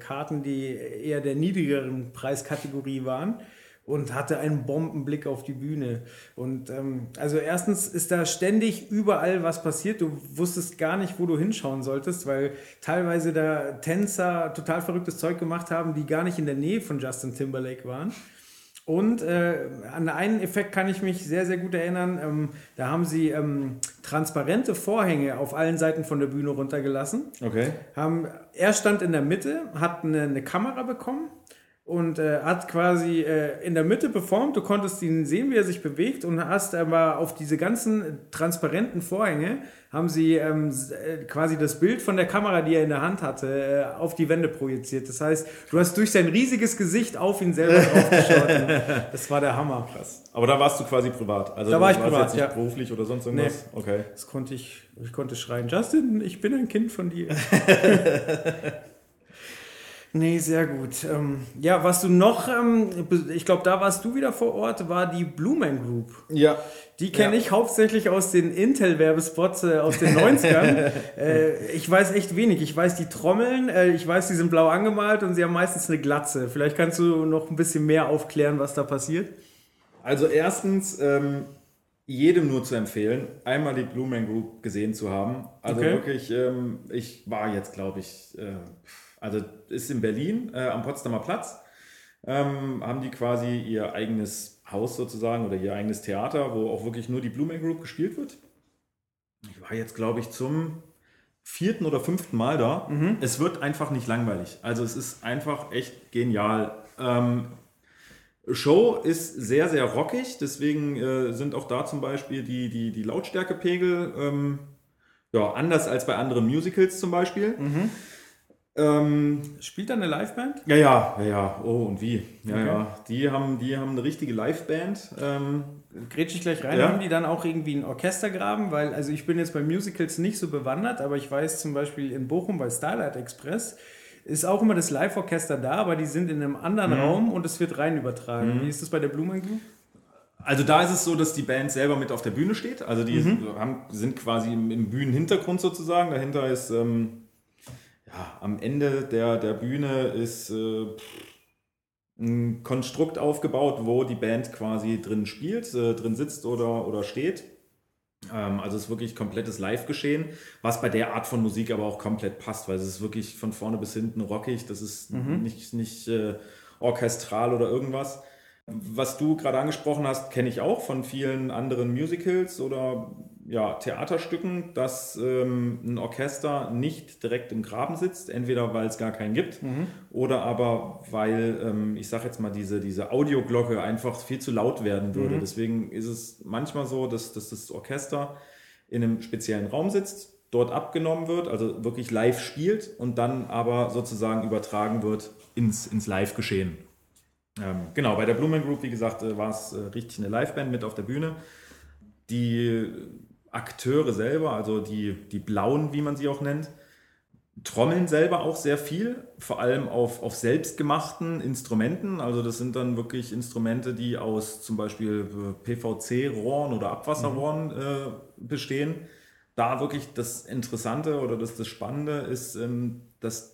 Karten, die eher der niedrigeren Preiskategorie waren. Und hatte einen Bombenblick auf die Bühne. Und also erstens ist da ständig überall was passiert. Du wusstest gar nicht, wo du hinschauen solltest, weil teilweise da Tänzer total verrücktes Zeug gemacht haben, die gar nicht in der Nähe von Justin Timberlake waren. Und an einen Effekt kann ich mich sehr, sehr gut erinnern. Da haben sie transparente Vorhänge auf allen Seiten von der Bühne runtergelassen. Okay. Er stand in der Mitte, hat eine Kamera bekommen. Und hat quasi in der Mitte performt, du konntest ihn sehen, wie er sich bewegt und hast aber auf diese ganzen transparenten Vorhänge haben sie quasi das Bild von der Kamera, die er in der Hand hatte, auf die Wände projiziert. Das heißt, du hast durch sein riesiges Gesicht auf ihn selber draufgeschaut. Das war der Hammer. Krass. Aber da warst du quasi privat? Also da war ich privat, jetzt nicht beruflich oder sonst irgendwas? Nee. Okay. Das konnte ich konnte schreien, Justin, ich bin ein Kind von dir. Nee, sehr gut. Was du noch, ich glaube, da warst du wieder vor Ort, war die Blue Man Group. Ja. Die kenne ich hauptsächlich aus den Intel-Werbespots aus den 90ern. Ich weiß echt wenig. Ich weiß die Trommeln, ich weiß, die sind blau angemalt und sie haben meistens eine Glatze. Vielleicht kannst du noch ein bisschen mehr aufklären, was da passiert. Also erstens, jedem nur zu empfehlen, einmal die Blue Man Group gesehen zu haben. Also wirklich, ich war jetzt, glaube ich... Also ist in Berlin am Potsdamer Platz, haben die quasi ihr eigenes Haus sozusagen oder ihr eigenes Theater, wo auch wirklich nur die Blue Man Group gespielt wird. Ich war jetzt, glaube ich, zum 4. oder 5. Mal da. Mhm. Es wird einfach nicht langweilig. Also es ist einfach echt genial. Show ist sehr, sehr rockig, deswegen sind auch da zum Beispiel die Lautstärkepegel anders als bei anderen Musicals zum Beispiel. Mhm. Spielt da eine Liveband? Ja. Oh, und wie? Ja. Die haben eine richtige Liveband. Grätsch ich gleich rein. Ja. Haben die dann auch irgendwie einen Orchestergraben? Weil, also ich bin jetzt bei Musicals nicht so bewandert, aber ich weiß zum Beispiel in Bochum bei Starlight Express ist auch immer das Live-Orchester da, aber die sind in einem anderen Raum und es wird rein übertragen. Wie ist das bei der Blue Man Group? Also da ist es so, dass die Band selber mit auf der Bühne steht. Also die sind quasi im Bühnenhintergrund sozusagen. Dahinter ist... am Ende der Bühne ist ein Konstrukt aufgebaut, wo die Band quasi drin spielt, drin sitzt oder steht. Also es ist wirklich komplettes Live-Geschehen, was bei der Art von Musik aber auch komplett passt, weil es ist wirklich von vorne bis hinten rockig, das ist nicht orchestral oder irgendwas. Was du gerade angesprochen hast, kenne ich auch von vielen anderen Musicals oder Theaterstücken, dass ein Orchester nicht direkt im Graben sitzt, entweder weil es gar keinen gibt oder aber weil, ich sag jetzt mal, diese Audioglocke einfach viel zu laut werden würde. Deswegen ist es manchmal so, dass das Orchester in einem speziellen Raum sitzt, dort abgenommen wird, also wirklich live spielt und dann aber sozusagen übertragen wird ins Live-Geschehen. Genau, bei der Blue Man Group, wie gesagt, war es richtig eine Liveband mit auf der Bühne. Die Akteure selber, also die Blauen, wie man sie auch nennt, trommeln selber auch sehr viel, vor allem auf selbstgemachten Instrumenten. Also das sind dann wirklich Instrumente, die aus zum Beispiel PVC-Rohren oder Abwasserrohren bestehen. Da wirklich das Interessante oder das Spannende ist, dass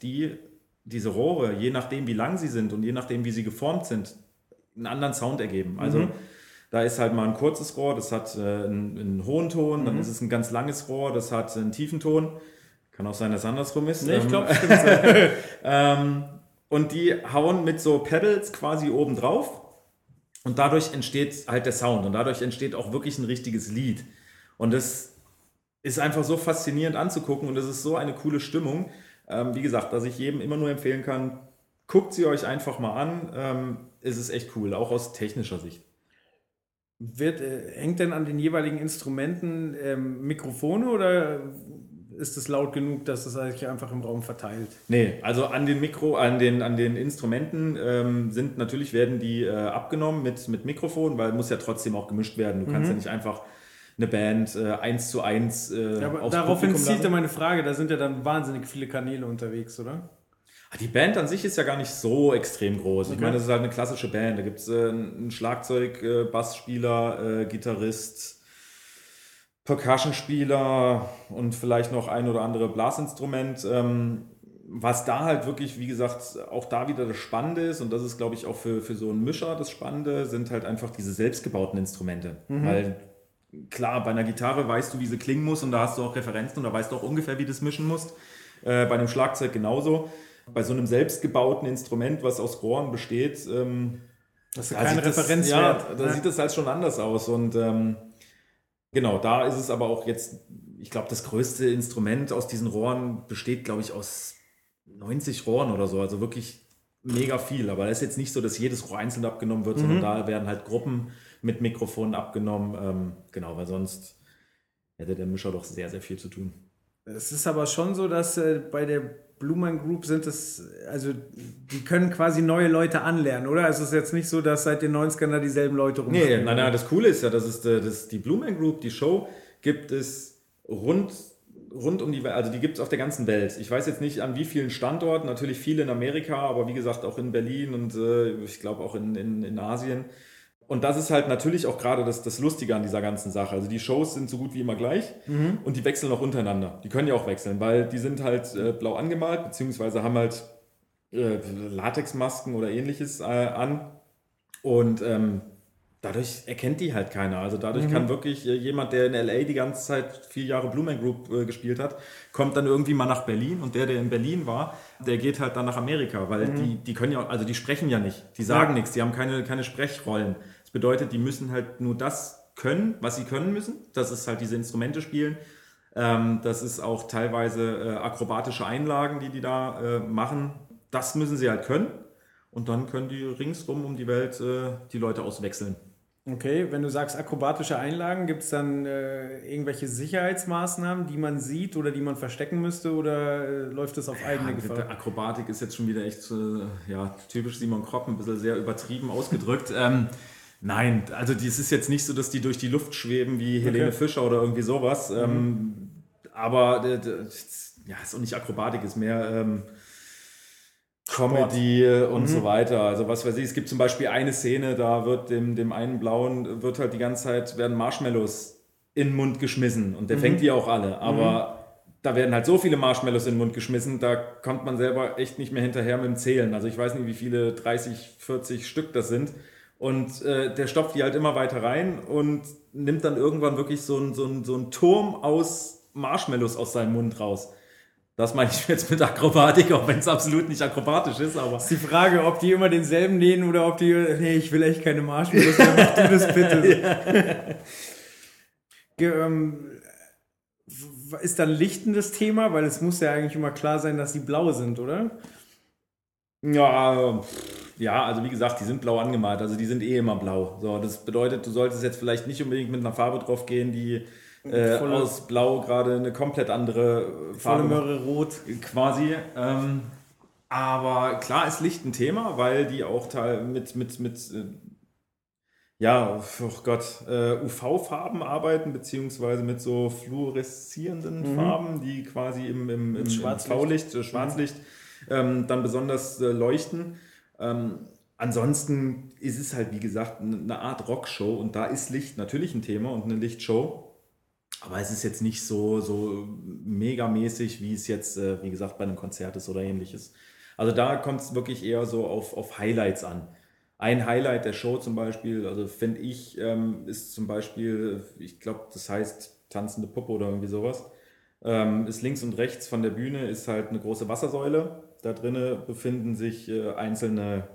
diese Rohre, je nachdem wie lang sie sind und je nachdem wie sie geformt sind, einen anderen Sound ergeben. Also da ist halt mal ein kurzes Rohr, das hat einen hohen Ton, dann ist es ein ganz langes Rohr, das hat einen tiefen Ton. Kann auch sein, dass es andersrum ist. Nee, ich glaube, es stimmt so. Und die hauen mit so Pedals quasi oben drauf Und dadurch entsteht halt der Sound und dadurch entsteht auch wirklich ein richtiges Lied. Und das ist einfach so faszinierend anzugucken und es ist so eine coole Stimmung. Wie gesagt, dass ich jedem immer nur empfehlen kann, guckt sie euch einfach mal an. Es ist echt cool, auch aus technischer Sicht. Hängt denn an den jeweiligen Instrumenten Mikrofone oder ist es laut genug, dass es eigentlich einfach im Raum verteilt? Nee, also an den Instrumenten werden die abgenommen mit Mikrofon, weil muss ja trotzdem auch gemischt werden. Du kannst ja nicht einfach eine Band 1:1 aufs daraufhin Publikum zieht ja meine Frage, da sind ja dann wahnsinnig viele Kanäle unterwegs, oder? Die Band an sich ist ja gar nicht so extrem groß. Okay. Ich meine, das ist halt eine klassische Band. Da gibt es einen Schlagzeug, Bassspieler, Gitarrist, Percussionspieler und vielleicht noch ein oder andere Blasinstrument. Was da halt wirklich, wie gesagt, auch da wieder das Spannende ist, und das ist, glaube ich, auch für so einen Mischer das Spannende, sind halt einfach diese selbstgebauten Instrumente. Mhm. Weil klar, bei einer Gitarre weißt du, wie sie klingen muss und da hast du auch Referenzen und da weißt du auch ungefähr, wie du es mischen musst. Bei einem Schlagzeug genauso. Bei so einem selbstgebauten Instrument, was aus Rohren besteht, das ist kein Referenzwert. Ja, da sieht das halt schon anders aus. Und genau, da ist es aber auch jetzt, ich glaube, das größte Instrument aus diesen Rohren besteht, glaube ich, aus 90 Rohren oder so. Also wirklich mega viel. Aber es ist jetzt nicht so, dass jedes Rohr einzeln abgenommen wird, sondern da werden halt Gruppen mit Mikrofonen abgenommen. Genau, weil sonst hätte der Mischer doch sehr, sehr viel zu tun. Es ist aber schon so, dass bei der Blue Man Group die können quasi neue Leute anlernen, oder? Also es ist jetzt nicht so, dass seit den 90ern da dieselben Leute rumstehen. Nein, das Coole ist ja, dass die Blue Man Group, die Show, gibt es rund um die Welt, also die gibt es auf der ganzen Welt. Ich weiß jetzt nicht an wie vielen Standorten, natürlich viele in Amerika, aber wie gesagt auch in Berlin und ich glaube auch in Asien. Und das ist halt natürlich auch gerade das Lustige an dieser ganzen Sache. Also die Shows sind so gut wie immer gleich und die wechseln auch untereinander. Die können ja auch wechseln, weil die sind halt blau angemalt, beziehungsweise haben halt Latexmasken oder ähnliches an. Und dadurch erkennt die halt keiner. Also dadurch kann wirklich jemand, der in L.A. die ganze Zeit 4 Jahre Blue Man Group gespielt hat, kommt dann irgendwie mal nach Berlin und der in Berlin war, der geht halt dann nach Amerika, weil die können ja, also die sprechen ja nicht, die sagen nichts, die haben keine Sprechrollen. Das bedeutet, die müssen halt nur das können, was sie können müssen. Das ist halt diese Instrumente spielen. Das ist auch teilweise akrobatische Einlagen, die da machen. Das müssen sie halt können. Und dann können die ringsrum um die Welt die Leute auswechseln. Okay, wenn du sagst akrobatische Einlagen, gibt es dann irgendwelche Sicherheitsmaßnahmen, die man sieht oder die man verstecken müsste oder läuft das auf eigene Gefahr? Akrobatik ist jetzt schon wieder echt typisch Simon Kropp, ein bisschen sehr übertrieben ausgedrückt. Nein, also es ist jetzt nicht so, dass die durch die Luft schweben wie Helene Fischer oder irgendwie sowas. Aber ist auch nicht Akrobatik, ist mehr Comedy und so weiter. Also was weiß ich, es gibt zum Beispiel eine Szene, da wird dem einen Blauen wird halt die ganze Zeit werden Marshmallows in den Mund geschmissen und der fängt die auch alle, aber da werden halt so viele Marshmallows in den Mund geschmissen, da kommt man selber echt nicht mehr hinterher mit dem Zählen. Also ich weiß nicht, wie viele 30, 40 Stück das sind und der stopft die halt immer weiter rein und nimmt dann irgendwann wirklich so einen Turm aus Marshmallows aus seinem Mund raus. Das meine ich jetzt mit Akrobatik, auch wenn es absolut nicht akrobatisch ist, aber... Das ist die Frage, ob die immer denselben nähen oder ob die... Nee, ich will echt keine Marshmallows, dann mach du das bitte. Ist dann Lichten das Thema? Weil es muss ja eigentlich immer klar sein, dass die blau sind, oder? Ja, also wie gesagt, die sind blau angemalt, also die sind immer blau. So, das bedeutet, du solltest jetzt vielleicht nicht unbedingt mit einer Farbe drauf gehen, die... aus Blau gerade eine komplett andere Farbe. Volle Möhre rot. Quasi. Aber klar ist Licht ein Thema, weil die auch mit UV-Farben arbeiten, beziehungsweise mit so fluoreszierenden Farben, die quasi im Schwarzlicht, Schwarzlicht dann besonders leuchten. Ansonsten ist es halt, wie gesagt, eine Art Rockshow und da ist Licht natürlich ein Thema und eine Lichtshow. Aber es ist jetzt nicht so megamäßig, wie es jetzt, wie gesagt, bei einem Konzert ist oder ähnliches. Also da kommt es wirklich eher so auf Highlights an. Ein Highlight der Show zum Beispiel, also finde ich, ist zum Beispiel, ich glaube, das heißt tanzende Puppe oder irgendwie sowas, ist links und rechts von der Bühne ist halt eine große Wassersäule. Da drinnen befinden sich einzelne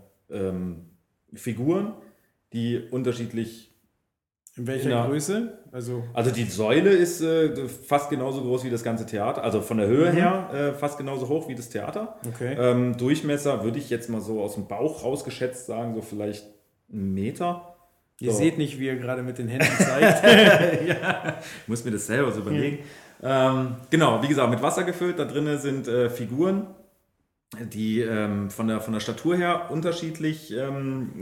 Figuren, die unterschiedlich... In welcher Größe? Also die Säule ist fast genauso groß wie das ganze Theater, also von der Höhe her fast genauso hoch wie das Theater. Okay. Durchmesser würde ich jetzt mal so aus dem Bauch rausgeschätzt sagen, so vielleicht 1 Meter. Ihr seht nicht, wie ihr gerade mit den Händen zeigt. Ja. Ich muss mir das selber so überlegen. Genau, wie gesagt, mit Wasser gefüllt. Da drinnen sind Figuren, die von der Statur her unterschiedlich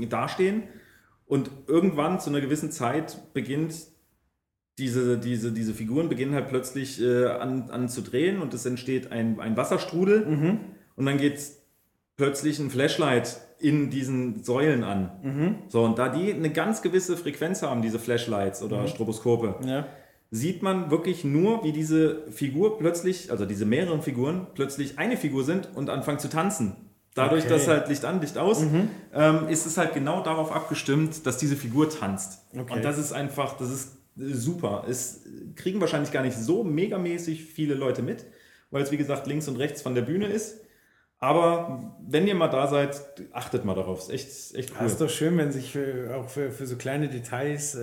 dastehen. Und irgendwann zu einer gewissen Zeit beginnt diese Figuren beginnen halt plötzlich an zu drehen und es entsteht ein Wasserstrudel und dann geht plötzlich ein Flashlight in diesen Säulen an. Mhm. So, und da die eine ganz gewisse Frequenz haben, diese Flashlights oder Stroboskope, sieht man wirklich nur, wie diese Figur plötzlich, also diese mehreren Figuren, plötzlich eine Figur sind und anfangen zu tanzen. Dadurch, dass halt Licht an, Licht aus, ist es halt genau darauf abgestimmt, dass diese Figur tanzt. Okay. Und das ist einfach, das ist super. Es kriegen wahrscheinlich gar nicht so megamäßig viele Leute mit, weil es wie gesagt links und rechts von der Bühne ist. Aber wenn ihr mal da seid, achtet mal darauf. Ist echt cool. Das ist doch schön, wenn sich für so kleine Details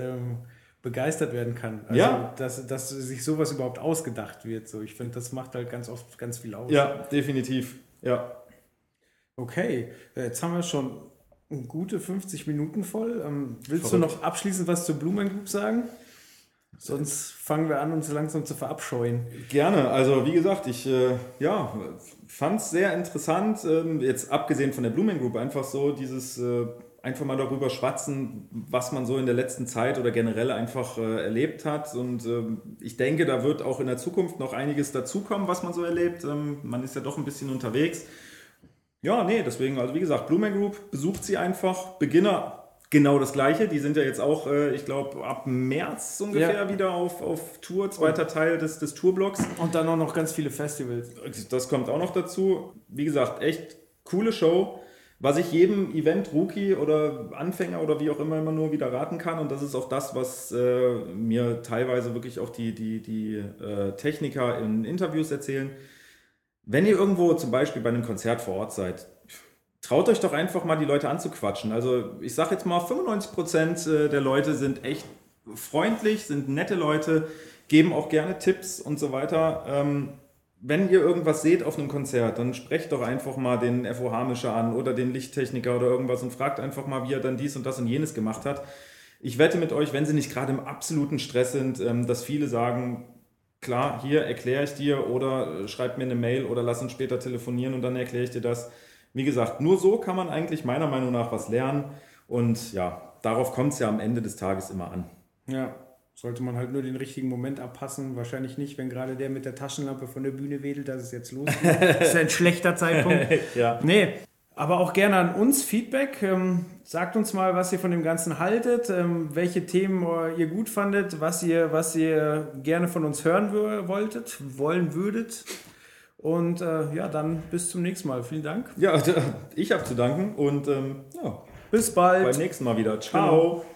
begeistert werden kann. Also, dass sich sowas überhaupt ausgedacht wird. So, ich finde, das macht halt ganz oft ganz viel aus. Ja, definitiv. Ja. Okay, jetzt haben wir schon gute 50 Minuten voll. Willst du noch abschließend was zur Blue Man Group sagen? Sonst fangen wir an, uns langsam zu verabscheuen. Gerne. Also wie gesagt, ich fand es sehr interessant, jetzt abgesehen von der Blue Man Group, einfach so dieses einfach mal darüber schwatzen, was man so in der letzten Zeit oder generell einfach erlebt hat. Und ich denke, da wird auch in der Zukunft noch einiges dazukommen, was man so erlebt. Man ist ja doch ein bisschen unterwegs. Ja, nee, deswegen, also wie gesagt, Blue Man Group, besucht sie einfach. Beginner, genau das Gleiche. Die sind ja jetzt auch, ich glaube, ab März ungefähr wieder auf Tour, zweiter Teil des Tourblocks. Und dann auch noch ganz viele Festivals. Das kommt auch noch dazu. Wie gesagt, echt coole Show. Was ich jedem Event-Rookie oder Anfänger oder wie auch immer nur wieder raten kann, und das ist auch das, was mir teilweise wirklich auch die Techniker in Interviews erzählen, wenn ihr irgendwo zum Beispiel bei einem Konzert vor Ort seid, traut euch doch einfach mal, die Leute anzuquatschen. Also ich sage jetzt mal, 95% der Leute sind echt freundlich, sind nette Leute, geben auch gerne Tipps und so weiter. Wenn ihr irgendwas seht auf einem Konzert, dann sprecht doch einfach mal den FOH-Mischer an oder den Lichttechniker oder irgendwas und fragt einfach mal, wie er dann dies und das und jenes gemacht hat. Ich wette mit euch, wenn sie nicht gerade im absoluten Stress sind, dass viele sagen... Klar, hier erkläre ich dir oder schreib mir eine Mail oder lass uns später telefonieren und dann erkläre ich dir das. Wie gesagt, nur so kann man eigentlich meiner Meinung nach was lernen und ja, darauf kommt es ja am Ende des Tages immer an. Ja, sollte man halt nur den richtigen Moment abpassen. Wahrscheinlich nicht, wenn gerade der mit der Taschenlampe von der Bühne wedelt, dass es jetzt losgeht. Das ist ein schlechter Zeitpunkt. Ja. Nee. Aber auch gerne an uns Feedback. Sagt uns mal, was ihr von dem Ganzen haltet, welche Themen ihr gut fandet, was ihr gerne von uns hören wollen würdet. Und dann bis zum nächsten Mal. Vielen Dank. Ja, ich habe zu danken und bis bald. Beim nächsten Mal wieder. Ciao. Genau.